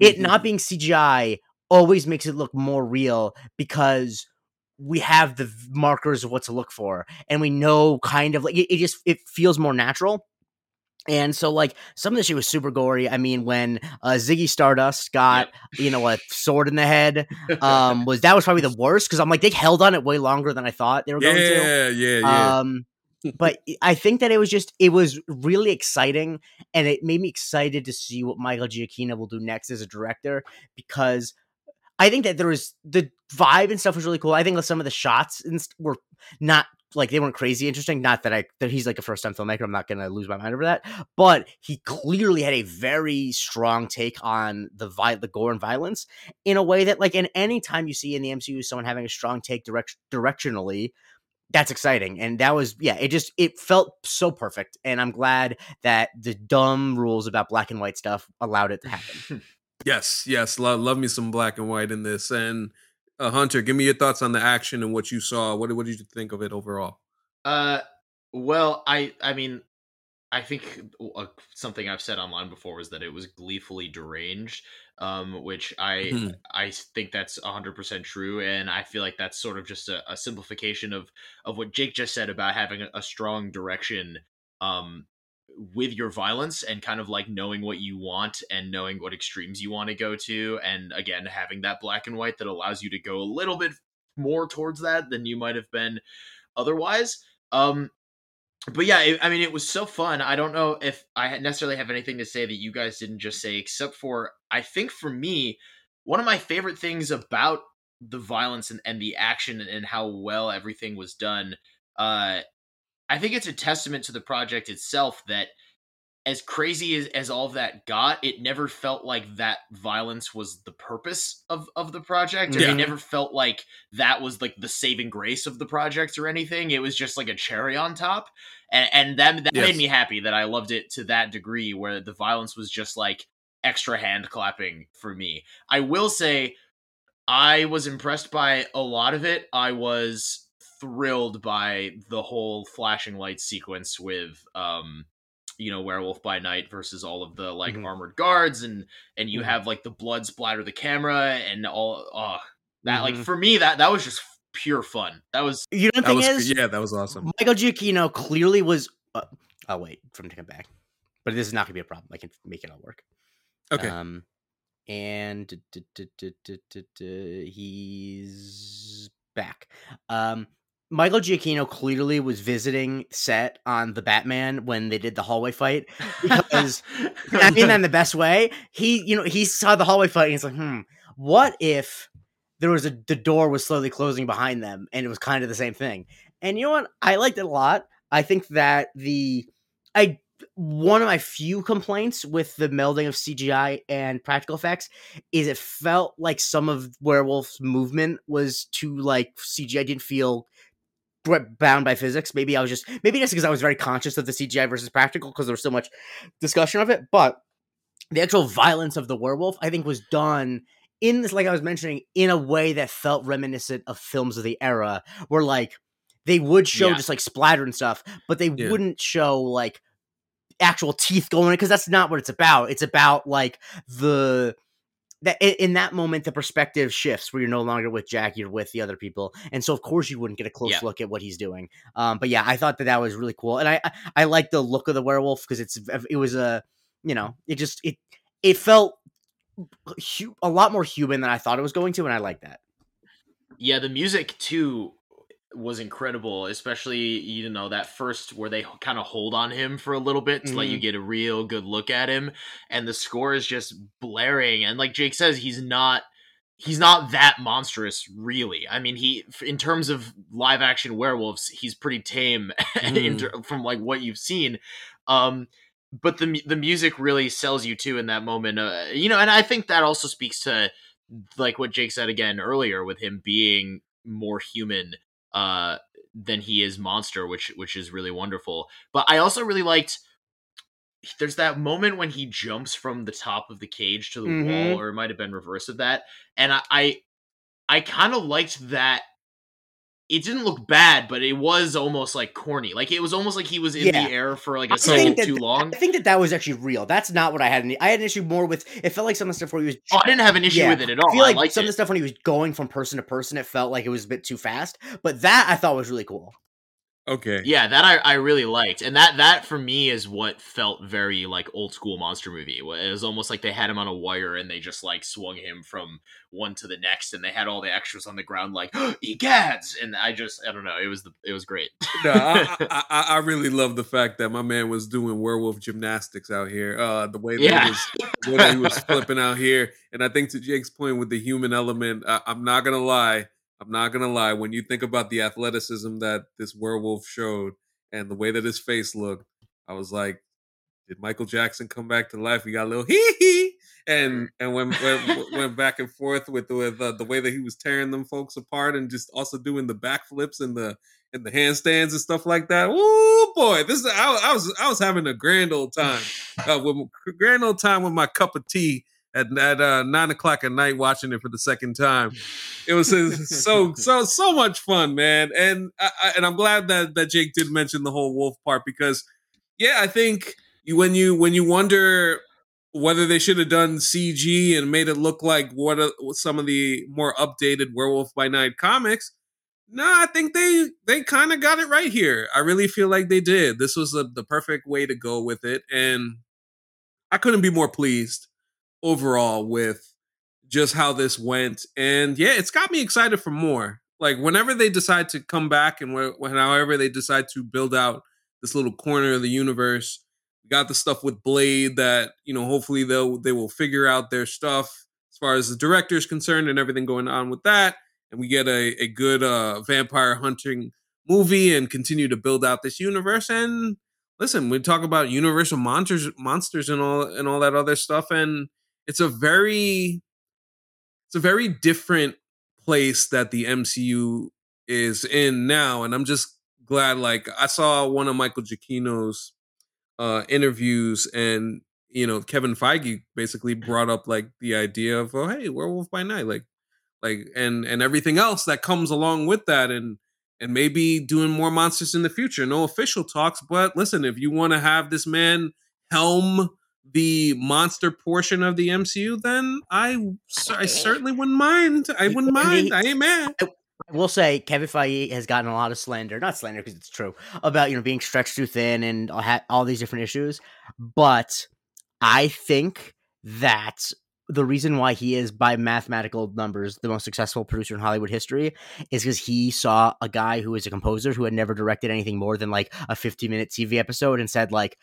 it not being C G I always makes it look more real, because we have the markers of what to look for, and we know kind of like it, it just it feels more natural. And so like some of this shit was super gory. I mean, when uh, Ziggy Stardust got yep. you know a sword in the head, um, was that was probably the worst, because I'm like they held on it way longer than I thought they were yeah, going to. Yeah, yeah, yeah. Um, but I think that it was just, it was really exciting, and it made me excited to see what Michael Giacchino will do next as a director, because I think that there was the vibe and stuff was really cool. I think some of the shots were not like they weren't crazy interesting. Not that I that he's like a first time filmmaker. I'm not going to lose my mind over that. But he clearly had a very strong take on the vi- the gore and violence in a way that like in any time you see in the M C U someone having a strong take direct- directionally, that's exciting. And that was yeah. It just it felt so perfect. And I'm glad that the dumb rules about black and white stuff allowed it to happen. Yes, yes, love, love me some black and white in this. And uh, Hunter, give me your thoughts on the action and what you saw. What, what did you think of it overall? Uh, well, I, I mean, I think uh, something I've said online before was that it was gleefully deranged, um, which I, mm-hmm. I think that's a hundred percent true, and I feel like that's sort of just a, a simplification of of what Jake just said about having a, a strong direction. Um. With your violence, and kind of like knowing what you want and knowing what extremes you want to go to, and again having that black and white that allows you to go a little bit more towards that than you might have been otherwise. Um but yeah, it, I mean it was so fun. I don't know if I necessarily have anything to say that you guys didn't just say, except for I think for me one of my favorite things about the violence and, and the action and, and how well everything was done, uh I think it's a testament to the project itself that as crazy as, as all of that got, it never felt like that violence was the purpose of, of the project. Yeah. It never felt like that was like the saving grace of the project or anything. It was just like a cherry on top. And, and that, that yes. made me happy that I loved it to that degree, where the violence was just like extra hand clapping for me. I will say I was impressed by a lot of it. I was... thrilled by the whole flashing light sequence with um you know Werewolf by Night versus all of the like mm-hmm. armored guards, and and you mm-hmm. have like the blood splatter the camera and all oh that mm-hmm. like for me that that was just pure fun. That was you know the thing is yeah that was awesome. Michael Giacchino clearly was uh, I'll wait for him to come back, but this is not gonna be a problem. I can make it all work. Okay. um and d- d- d- d- d- d- he's back. um Michael Giacchino clearly was visiting set on the Batman when they did the hallway fight, because I mean that in the best way. He, you know, he saw the hallway fight and he's like, hmm, what if there was a, the door was slowly closing behind them and it was kind of the same thing. And you know what? I liked it a lot. I think that the I one of my few complaints with the melding of C G I and practical effects is it felt like some of Werewolf's movement was too like C G I. Didn't feel bound by physics. Maybe I was just maybe that's because I was very conscious of the C G I versus practical because there was so much discussion of it. But the actual violence of the werewolf, I think, was done in this, like I was mentioning, in a way that felt reminiscent of films of the era, where like they would show yeah. just like splatter and stuff, but they yeah. wouldn't show like actual teeth going in because that's not what it's about. It's about like the that in that moment the perspective shifts where you're no longer with Jack, you're with the other people, and so of course you wouldn't get a close yeah. look at what he's doing. Um, but yeah, I thought that that was really cool, and I I, I like the look of the werewolf because it's it was a you know it just it it felt a lot more human than I thought it was going to, and I like that. Yeah, the music too was incredible, especially you know that first where they kind of hold on him for a little bit to mm-hmm. let you get a real good look at him, and the score is just blaring. And like Jake says, he's not he's not that monstrous, really. I mean, he in terms of live action werewolves, he's pretty tame mm. ter- from like what you've seen. Um, But the the music really sells you too in that moment, uh, you know. And I think that also speaks to like what Jake said again earlier with him being more human uh, than he is monster, which which is really wonderful. But I also really liked. There's that moment when he jumps from the top of the cage to the mm-hmm. wall, or it might have been reverse of that. And I I, I kind of liked that. It didn't look bad, but it was almost like corny. Like it was almost like he was in yeah. the air for like a I second that, too long. I think that that was actually real. That's not what I had. Any, I had an issue more with. It felt like some of the stuff where he was. Oh, I didn't have an issue yeah. with it at all. I feel like I some it. of the stuff when he was going from person to person, it felt like it was a bit too fast. But that I thought was really cool. Okay. Yeah, that I, I really liked, and that that for me is what felt very like old school monster movie. It was almost like they had him on a wire and they just like swung him from one to the next, and they had all the extras on the ground like oh, egads, and I just I don't know, it was the it was great. No, I, I, I really love the fact that my man was doing werewolf gymnastics out here. Uh, the way that yeah. he was, the way that he was flipping out here, and I think to Jake's point with the human element, I, I'm not gonna lie. I'm not going to lie. When you think about the athleticism that this werewolf showed and the way that his face looked, I was like, did Michael Jackson come back to life? He got a little hee-hee. And and when, when went back and forth with, with uh, the way that he was tearing them folks apart and just also doing the backflips and the and the handstands and stuff like that. Ooh, boy. this I, I was I was having a grand old time. Uh, with, grand old time with my cup of tea. At, at uh, nine o'clock at night, watching it for the second time, it was so so so much fun, man. And I, I, and I'm glad that, that Jake did mention the whole wolf part because, yeah, I think you, when you when you wonder whether they should have done C G and made it look like what a, some of the more updated Werewolf by Night comics, no, nah, I think they they kind of got it right here. I really feel like they did. This was a, the perfect way to go with it, and I couldn't be more pleased overall with just how this went. And yeah, it's got me excited for more. Like whenever they decide to come back and wh- however they decide to build out this little corner of the universe, we got the stuff with Blade that, you know, hopefully they'll, they will figure out their stuff as far as the director is concerned and everything going on with that. And we get a, a good uh, vampire hunting movie and continue to build out this universe. And listen, we talk about universal monsters, monsters and all, and all that other stuff. And It's a very, it's a very different place that the M C U is in now, and I'm just glad. Like I saw one of Michael Giacchino's uh, interviews, and you know Kevin Feige basically brought up like the idea of, oh hey, Werewolf by Night, like, like and and everything else that comes along with that, and and maybe doing more monsters in the future. No official talks, but listen, if you want to have this man helm the monster portion of the M C U, then I, I certainly wouldn't mind. I wouldn't mind. I ain't mad. I will say Kevin Feige has gotten a lot of slander, not slander because it's true, about you know being stretched too thin and all these different issues. But I think that the reason why he is, by mathematical numbers, the most successful producer in Hollywood history is because he saw a guy who is a composer who had never directed anything more than like a fifty-minute T V episode and said like,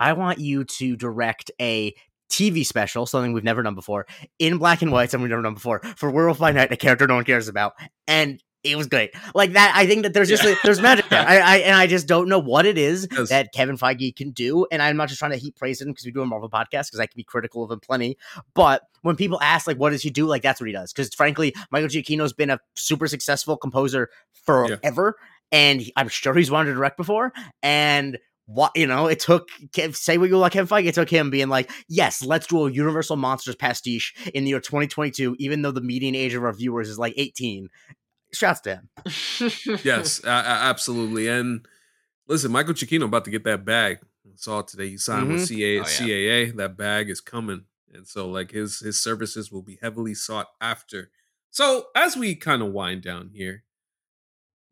I want you to direct a T V special, something we've never done before, in black and white, something we've never done before, for Werewolf by Night, a character no one cares about. And It was great. Like that, I think that there's just yeah. like, there's magic there. I, I and I just don't know what it is yes. that Kevin Feige can do. And I'm not just trying to heap praise him because we do a Marvel podcast, because I can be critical of him plenty. But when people ask, like, what does he do? Like, that's what he does. Because frankly, Michael Giacchino's been a super successful composer forever. Yeah. And he, I'm sure he's wanted to direct before. And what, you know, it took, say what you like Kevin Feige, it took him being like, yes, let's do a Universal Monsters pastiche in the year twenty twenty-two, even though the median age of our viewers is like eighteen. Shouts to him. Yes, uh, absolutely. And listen, Michael Giacchino about to get that bag. I saw it today. He signed mm-hmm. with C A A. Oh, yeah. C A A. That bag is coming. And so, like, his his services will be heavily sought after. So, as we kind of wind down here,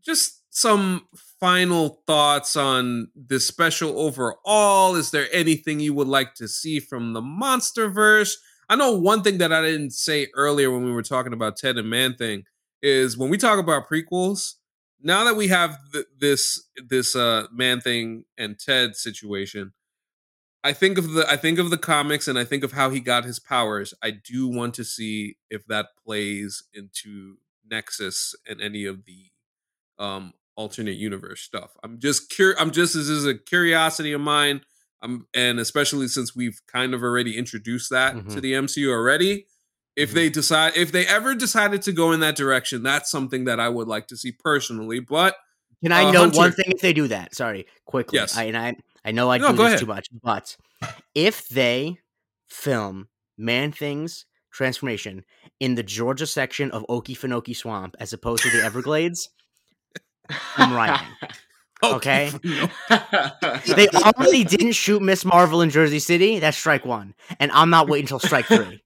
just some final thoughts on this special overall. Is there anything you would like to see from the Monsterverse? I know one thing that I didn't say earlier when we were talking about Ted and Man-Thing is when we talk about prequels, now that we have th- this this uh, Man-Thing and Ted situation, I think of the I think of the comics and I think of how he got his powers. I do want to see if that plays into Nexus and any of the um alternate universe stuff. I'm just curious. I'm just, this is a curiosity of mine. I'm, and especially since we've kind of already introduced that mm-hmm. to the M C U already, if mm-hmm. they decide, if they ever decided to go in that direction, that's something that I would like to see personally. But can I uh, know Hunter, one thing if they do that? Sorry, quickly. Yes. I, and I, I know I no, do this ahead. Too much, but if they film Man-Thing's transformation in the Georgia section of Okefenokee Swamp, as opposed to the Everglades, I'm writing. Okay. They already didn't shoot Miss Marvel in Jersey City. That's strike one. And I'm not waiting until strike three.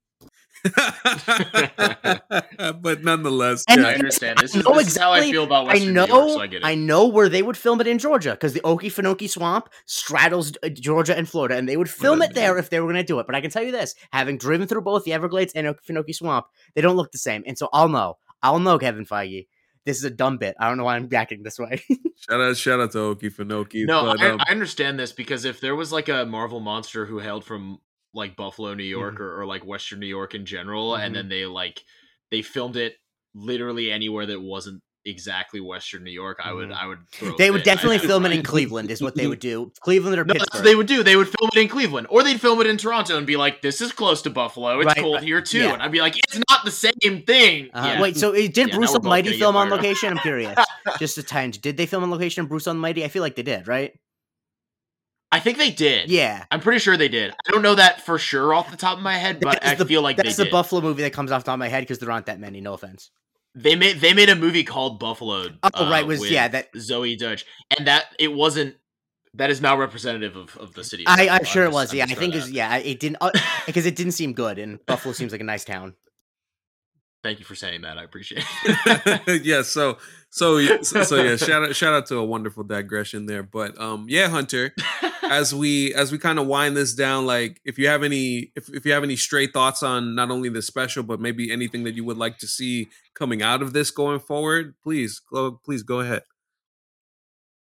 But nonetheless, and yeah, I understand. This, I is, this exactly, is how I feel about Western I know, New York, so I get it. I know where they would film it in Georgia, because the Okefenokee Swamp straddles Georgia and Florida, and they would film it there if they were going to do it. But I can tell you this, having driven through both the Everglades and Okefenokee Swamp, they don't look the same. And so I'll know. I'll know, Kevin Feige. This is a dumb bit. I don't know why I'm acting this way. shout out, shout out to Okefenokee. No, but, um, I, I understand this, because if there was like a Marvel monster who hailed from like Buffalo, New York, mm-hmm. or, or like Western New York in general, mm-hmm. and then they like they filmed it literally anywhere that wasn't exactly Western New York, I would, I would. Throw they would it. definitely I, film I, it in Cleveland, is what they would do. Cleveland or no, Pittsburgh, that's what they would do. They would film it in Cleveland, or they'd film it in Toronto and be like, "This is close to Buffalo. It's right, cold right. here too." Yeah. And I'd be like, "It's not the same thing." Uh, yeah. Wait, so did yeah, Bruce Almighty film on location? I'm curious. Just a tangent. Did they film on location? Bruce Almighty? I feel like they did, right? I think they did. Yeah, I'm pretty sure they did. I don't know that for sure off the top of my head, but I the, feel like that's they the did. Buffalo movie that comes off the top of my head because there aren't that many. No offense. They made they made a movie called Buffalo. Oh, right, uh, was yeah that Zoe Dutch, and that it wasn't. That is not representative of, of the city. Of I, I'm sure I'm it was. Just, yeah, I think it's, yeah, it didn't because uh, it didn't seem good, and Buffalo seems like a nice town. Thank you for saying that. I appreciate it. yeah. So so so, so yeah. Shout out, shout out to a wonderful digression there, but um yeah, Hunter. As we as we kind of wind this down, like if you have any if, if you have any stray thoughts on not only this special, but maybe anything that you would like to see coming out of this going forward, please go please go ahead.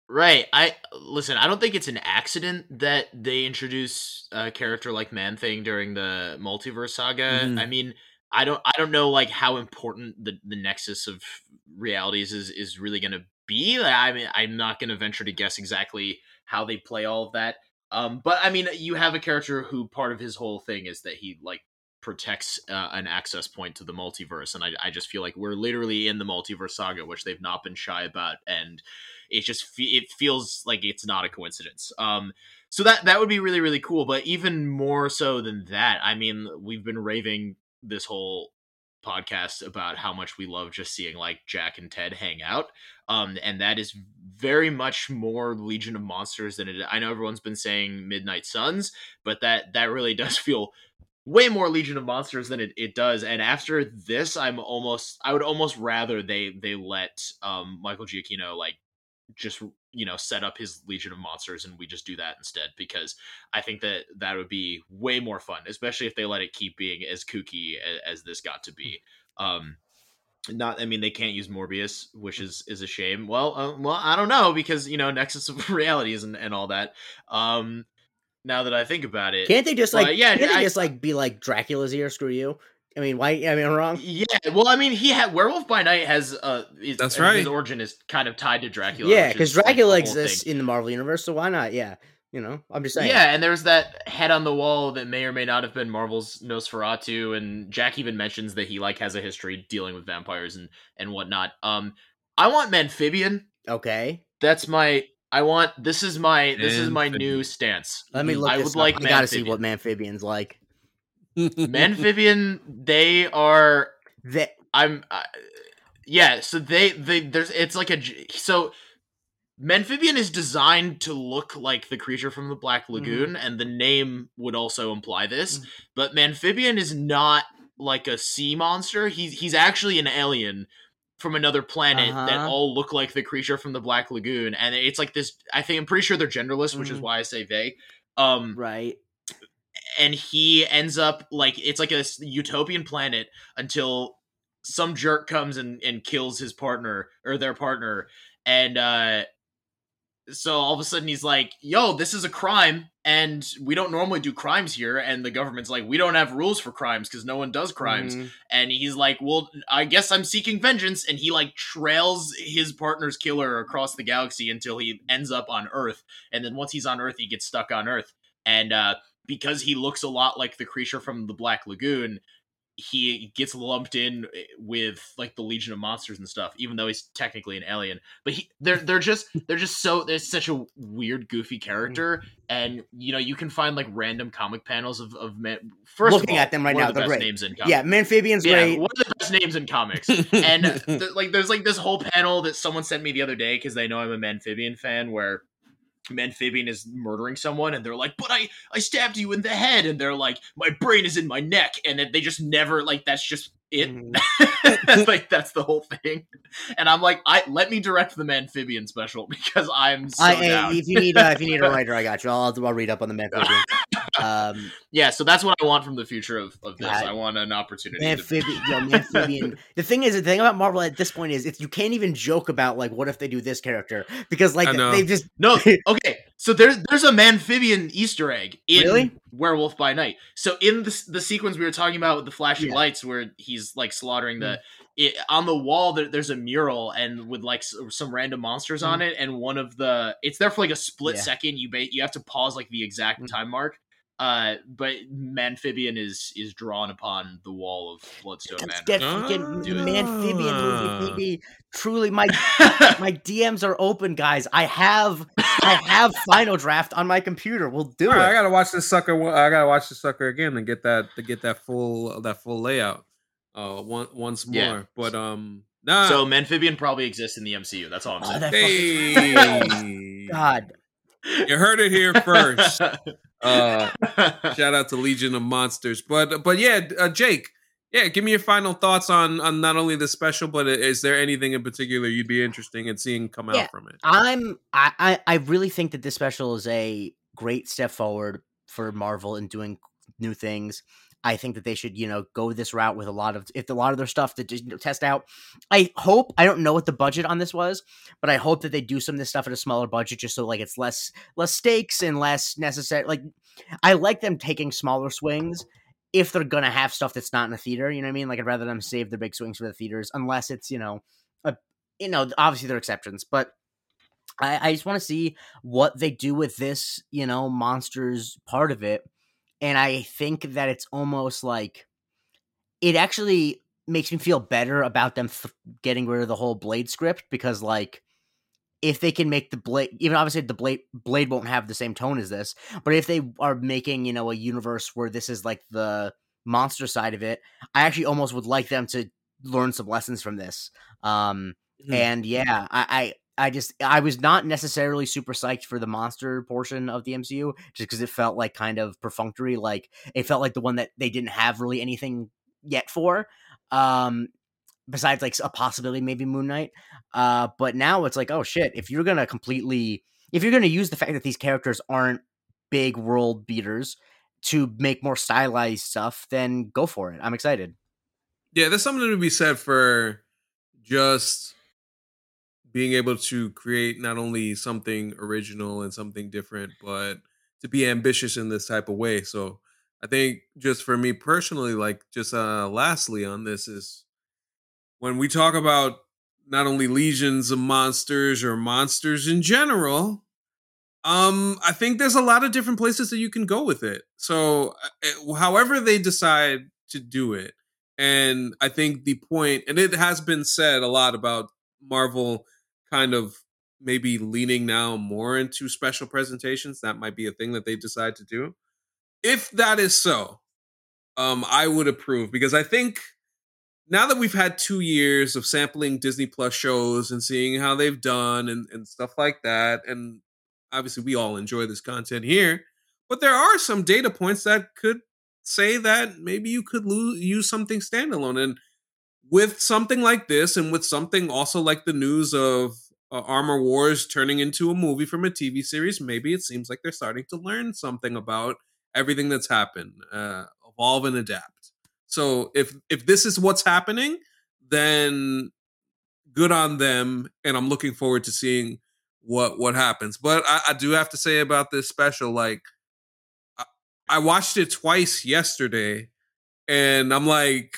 Right. I listen. I don't think it's an accident that they introduce a character like Man-Thing during the Multiverse saga. Mm-hmm. I mean. I don't I don't know like how important the, the nexus of realities is, is really going to be. Like, I mean, I'm not going to venture to guess exactly how they play all of that. Um, but I mean, you have a character who part of his whole thing is that he like protects uh, an access point to the multiverse. And I, I just feel like we're literally in the multiverse saga, which they've not been shy about. And it just fe- it feels like it's not a coincidence. Um, so that that would be really, really cool. But even more so than that, I mean, we've been raving this whole podcast about how much we love just seeing like Jack and Ted hang out. Um, and that is very much more Legion of Monsters than it. I know everyone's been saying Midnight Suns, but that, that really does feel way more Legion of Monsters than it, it does. And after this, I'm almost, I would almost rather they, they let um, Michael Giacchino, like just, you know, set up his Legion of Monsters and we just do that instead, because I think that that would be way more fun, especially if they let it keep being as kooky as, as this got to be. Um, not, I mean, they can't use Morbius, which is, is a shame. Well, uh, well, I don't know, because, you know, Nexus of realities and, and all that. Um, now that I think about it, can't they just like, uh, yeah, can't I, they just like be like Dracula's ear, screw you. I mean, why? I mean, I'm wrong. Yeah. Well, I mean, he had Werewolf by Night has uh, is, that's right. His origin is kind of tied to Dracula. Yeah, because Dracula like exists thing. in the Marvel universe, so why not? Yeah, you know, I'm just saying. Yeah, and there's that head on the wall that may or may not have been Marvel's Nosferatu, and Jack even mentions that he like has a history dealing with vampires and and whatnot. Um, I want Manphibian. Okay, that's my. I want. This is my. This is my new stance. Let me look. I would like. I gotta see what Manphibian's like. Manphibian, they are that I'm uh, yeah so they they there's it's like a so Manphibian is designed to look like the creature from the Black Lagoon, mm-hmm. and the name would also imply this, mm-hmm. but Manphibian is not like a sea monster. He's he's actually an alien from another planet, uh-huh. that all look like the creature from the Black Lagoon, and it's like this. I think I'm pretty sure they're genderless, mm-hmm. which is why I say they, um right. And he ends up like it's like a utopian planet until some jerk comes and, and kills his partner or their partner. And uh, so all of a sudden he's like, yo, this is a crime. And we don't normally do crimes here. And the government's like, we don't have rules for crimes because no one does crimes. Mm-hmm. And he's like, well, I guess I'm seeking vengeance. And he like trails his partner's killer across the galaxy until he ends up on Earth. And then once he's on Earth, he gets stuck on Earth. And, uh, because he looks a lot like the creature from the Black Lagoon, he gets lumped in with like the Legion of Monsters and stuff, even though he's technically an alien. But he, they're they're just they're just so there's such a weird, goofy character, and you know you can find like random comic panels of of man. First looking of all, at them right now, the they're best great. Names in comics. Yeah, Manphibian's yeah, great. One of the best names in comics, and th- like there's like this whole panel that someone sent me the other day because they know I'm a Manphibian fan, where Manphibian is murdering someone and they're like, but I I stabbed you in the head, and they're like, my brain is in my neck, and then they just never like that's just it. Mm. Like that's the whole thing, and I'm like, I let me direct the Manphibian special because I'm so I, down. If you need uh, if you need a writer, I got you. I'll I'll read up on the Manphibian. Um, yeah, so that's what I want from the future of, of this. God. I want an opportunity. Manphibian, yo, Manphibian. The thing is, the thing about Marvel at this point is, it's, you can't even joke about like, what if they do this character? Because like they just no. Okay, so there's there's a Manphibian Easter egg in really? Werewolf by Night. So in the the sequence we were talking about with the flashing yeah. lights, where he's like slaughtering mm-hmm. the it, on the wall, there, there's a mural and with like s- some random monsters mm-hmm. on it, and one of the it's there for like a split yeah. second. You ba- you have to pause like the exact mm-hmm. time mark. Uh, but Manphibian is is drawn upon the wall of Bloodstone. Let's get freaking Manphibian movie, baby. Truly, my my D Ms are open, guys. I have I have Final Draft on my computer. We'll do All it. Right, I gotta watch this sucker. I gotta watch this sucker again and get that to get that full that full layout. Uh, one, once more, yeah. but um, nah. So Manphibian probably exists in the M C U. That's all I'm saying. Oh, that hey. God, you heard it here first. Uh, shout out to Legion of Monsters, but but yeah, uh, Jake, yeah, give me your final thoughts on on not only the special, but is there anything in particular you'd be interested in seeing come yeah, out from it? I'm I I really think that this special is a great step forward for Marvel in doing new things. I think that they should, you know, go this route with a lot of if a lot of their stuff to just, you know, test out. I hope I don't know what the budget on this was, but I hope that they do some of this stuff at a smaller budget, just so like it's less less stakes and less necessary. Like I like them taking smaller swings if they're gonna have stuff that's not in the theater. You know what I mean? Like I'd rather them save their big swings for the theaters, unless it's you know, a, you know, obviously there are exceptions, but. I, I just want to see what they do with this, you know, monsters part of it. And I think that it's almost like it actually makes me feel better about them f- getting rid of the whole Blade script, because like if they can make the Blade, even obviously the Blade Blade won't have the same tone as this, but if they are making, you know, a universe where this is like the monster side of it, I actually almost would like them to learn some lessons from this. Um, mm-hmm. And yeah, I, I I just, I was not necessarily super psyched for the monster portion of the M C U just because it felt like kind of perfunctory. Like it felt like the one that they didn't have really anything yet for, um, besides like a possibility, maybe Moon Knight. Uh, but now it's like, oh shit, if you're going to completely, if you're going to use the fact that these characters aren't big world beaters to make more stylized stuff, then go for it. I'm excited. Yeah. There's something to be said for just being able to create not only something original and something different, but to be ambitious in this type of way. So I think just for me personally, like just uh, lastly on this is when we talk about not only legions of monsters or monsters in general, um, I think there's a lot of different places that you can go with it. So uh, however they decide to do it. And I think the point, and it has been said a lot about Marvel kind of maybe leaning now more into special presentations. That might be a thing that they decide to do. If that is so, um, I would approve, because I think now that we've had two years of sampling Disney Plus shows and seeing how they've done and, and stuff like that, and obviously we all enjoy this content here, but there are some data points that could say that maybe you could lose, use something standalone. And with something like this, and with something also like the news of uh, Armor Wars turning into a movie from a T V series, maybe it seems like they're starting to learn something about everything that's happened, uh, evolve and adapt. So if if this is what's happening, then good on them, and I'm looking forward to seeing what what happens. But I, I do have to say about this special, like, I, I watched it twice yesterday, and I'm like,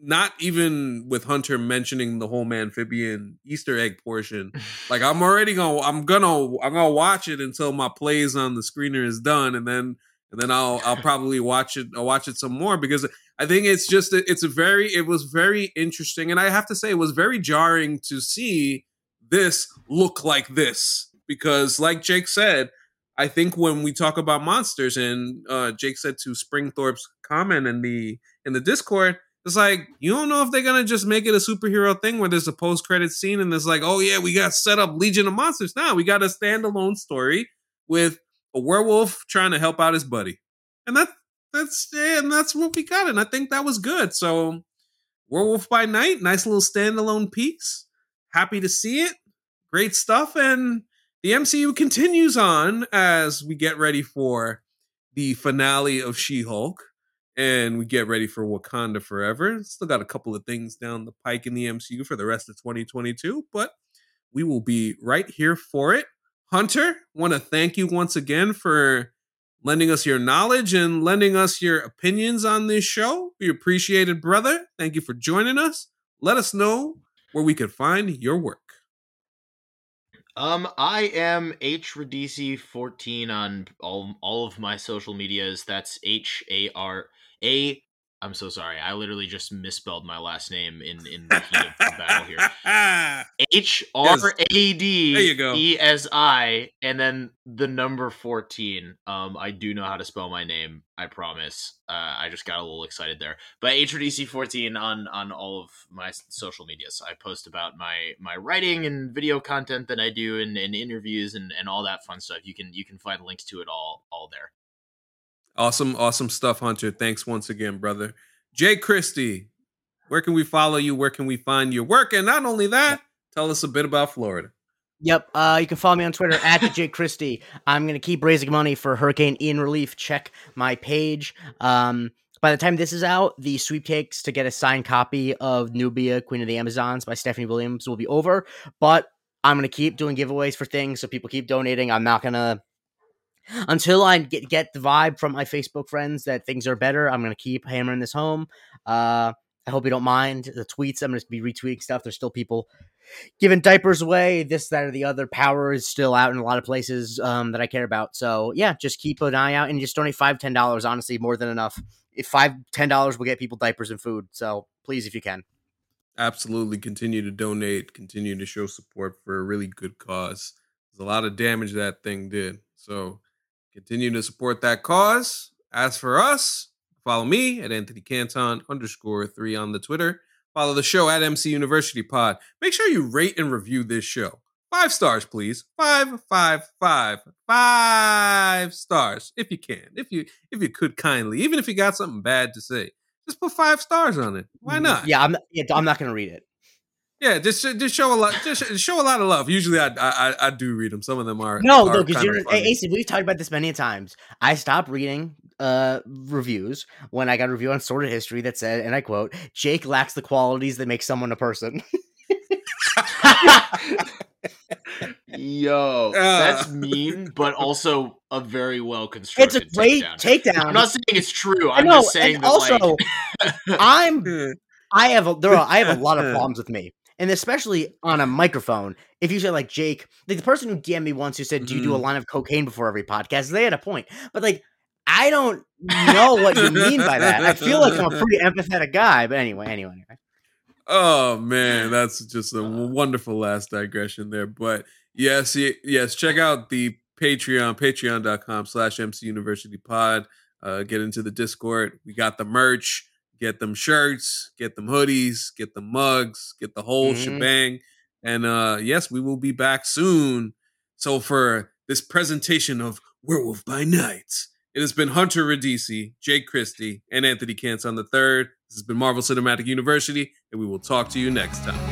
not even with Hunter mentioning the whole Manphibian Easter egg portion, like I'm already gonna, I'm gonna, I'm gonna watch it until my plays on the screener is done, and then. And then I'll I'll probably watch it. I'll watch it some more, because I think it's just it's a very it was very interesting, and I have to say it was very jarring to see this look like this, because like Jake said, I think when we talk about monsters, and uh, Jake said to Springthorpe's comment in the in the Discord, it's like you don't know if they're gonna just make it a superhero thing where there's a post credit scene and it's like, oh yeah, we got set up Legion of Monsters. Now we got a standalone story with a werewolf trying to help out his buddy, and that that's and that's what we got, and I think that was good. So, Werewolf by Night, nice little standalone piece. Happy to see it, great stuff, and the M C U continues on as we get ready for the finale of She-Hulk, and we get ready for Wakanda Forever. Still got a couple of things down the pike in the M C U for the rest of twenty twenty-two, but we will be right here for it. Hunter, want to thank you once again for lending us your knowledge and lending us your opinions on this show. We appreciate it, brother. Thank you for joining us. Let us know where we can find your work. Um, I am H Radisi fourteen on all, all of my social medias. That's H A R A. I'm so sorry. I literally just misspelled my last name in, in the heat of the battle here. H R A D E S I, and then the number fourteen. Um, I do know how to spell my name, I promise. Uh, I just got a little excited there. But H R D C fourteen on, on all of my social media. So I post about my, my writing and video content that I do, and, and interviews and, and all that fun stuff. You can you can find links to it all all there. Awesome, awesome stuff, Hunter. Thanks once again, brother. Jake Christie, where can we follow you? Where can we find your work? And not only that, tell us a bit about Florida. Yep, uh, you can follow me on Twitter at Jake Christie. I'm going to keep raising money for Hurricane Ian Relief. Check my page. Um, by the time this is out, the sweepstakes to get a signed copy of Nubia, Queen of the Amazons by Stephanie Williams will be over. But I'm going to keep doing giveaways for things, so people keep donating. I'm not going to... Until I get, get the vibe from my Facebook friends that things are better, I'm going to keep hammering this home. Uh, I hope you don't mind the tweets. I'm going to be retweeting stuff. There's still people giving diapers away, this, that, or the other. Power is still out in a lot of places um, that I care about. So, yeah, just keep an eye out and just donate five dollars, ten dollars, honestly, more than enough. If five dollars, ten dollars will get people diapers and food. So, please, if you can. Absolutely. Continue to donate. Continue to show support for a really good cause. There's a lot of damage that thing did. So, continue to support that cause. As for us, follow me at Anthony Canton underscore three on the Twitter. Follow the show at M C University Pod. Make sure you rate and review this show. Five stars, please. Five, five, five, five stars. If you can. If you if you could kindly. Even if you got something bad to say. Just put five stars on it. Why not? Yeah, I'm not, yeah, I'm not gonna read it. Yeah, just just show a lot, just show a lot of love. Usually, I I I do read them. Some of them are no, are no, because you're hey, A C. We've talked about this many times. I stopped reading uh reviews when I got a review on Sword of History that said, and I quote, "Jake lacks the qualities that make someone a person." Yo, uh, that's mean, but also a very well constructed. It's a great takedown. takedown. I'm not saying it's true. I'm know, just saying that. Also, like... I'm. I have. A, there are. I have a lot of problems with me, and especially on a microphone. If you say like Jake, like the person who D M'd me once who said, "Do you do a line of cocaine before every podcast?" They had a point, but like. I don't know what you mean by that. I feel like I'm a pretty empathetic guy, but anyway, anyway, anyway. Oh man, that's just a wonderful last digression there. But yes, yes, check out the Patreon, patreon dot com slash M C University Pod. Uh, get into the Discord. We got the merch. Get them shirts. Get them hoodies. Get the mugs. Get the whole mm-hmm. shebang. And uh, yes, we will be back soon. So for this presentation of Werewolf by Night. It has been Hunter Radisi, Jake Christie, and Anthony Canton the third. This has been Marvel Cinematic University, and we will talk to you next time.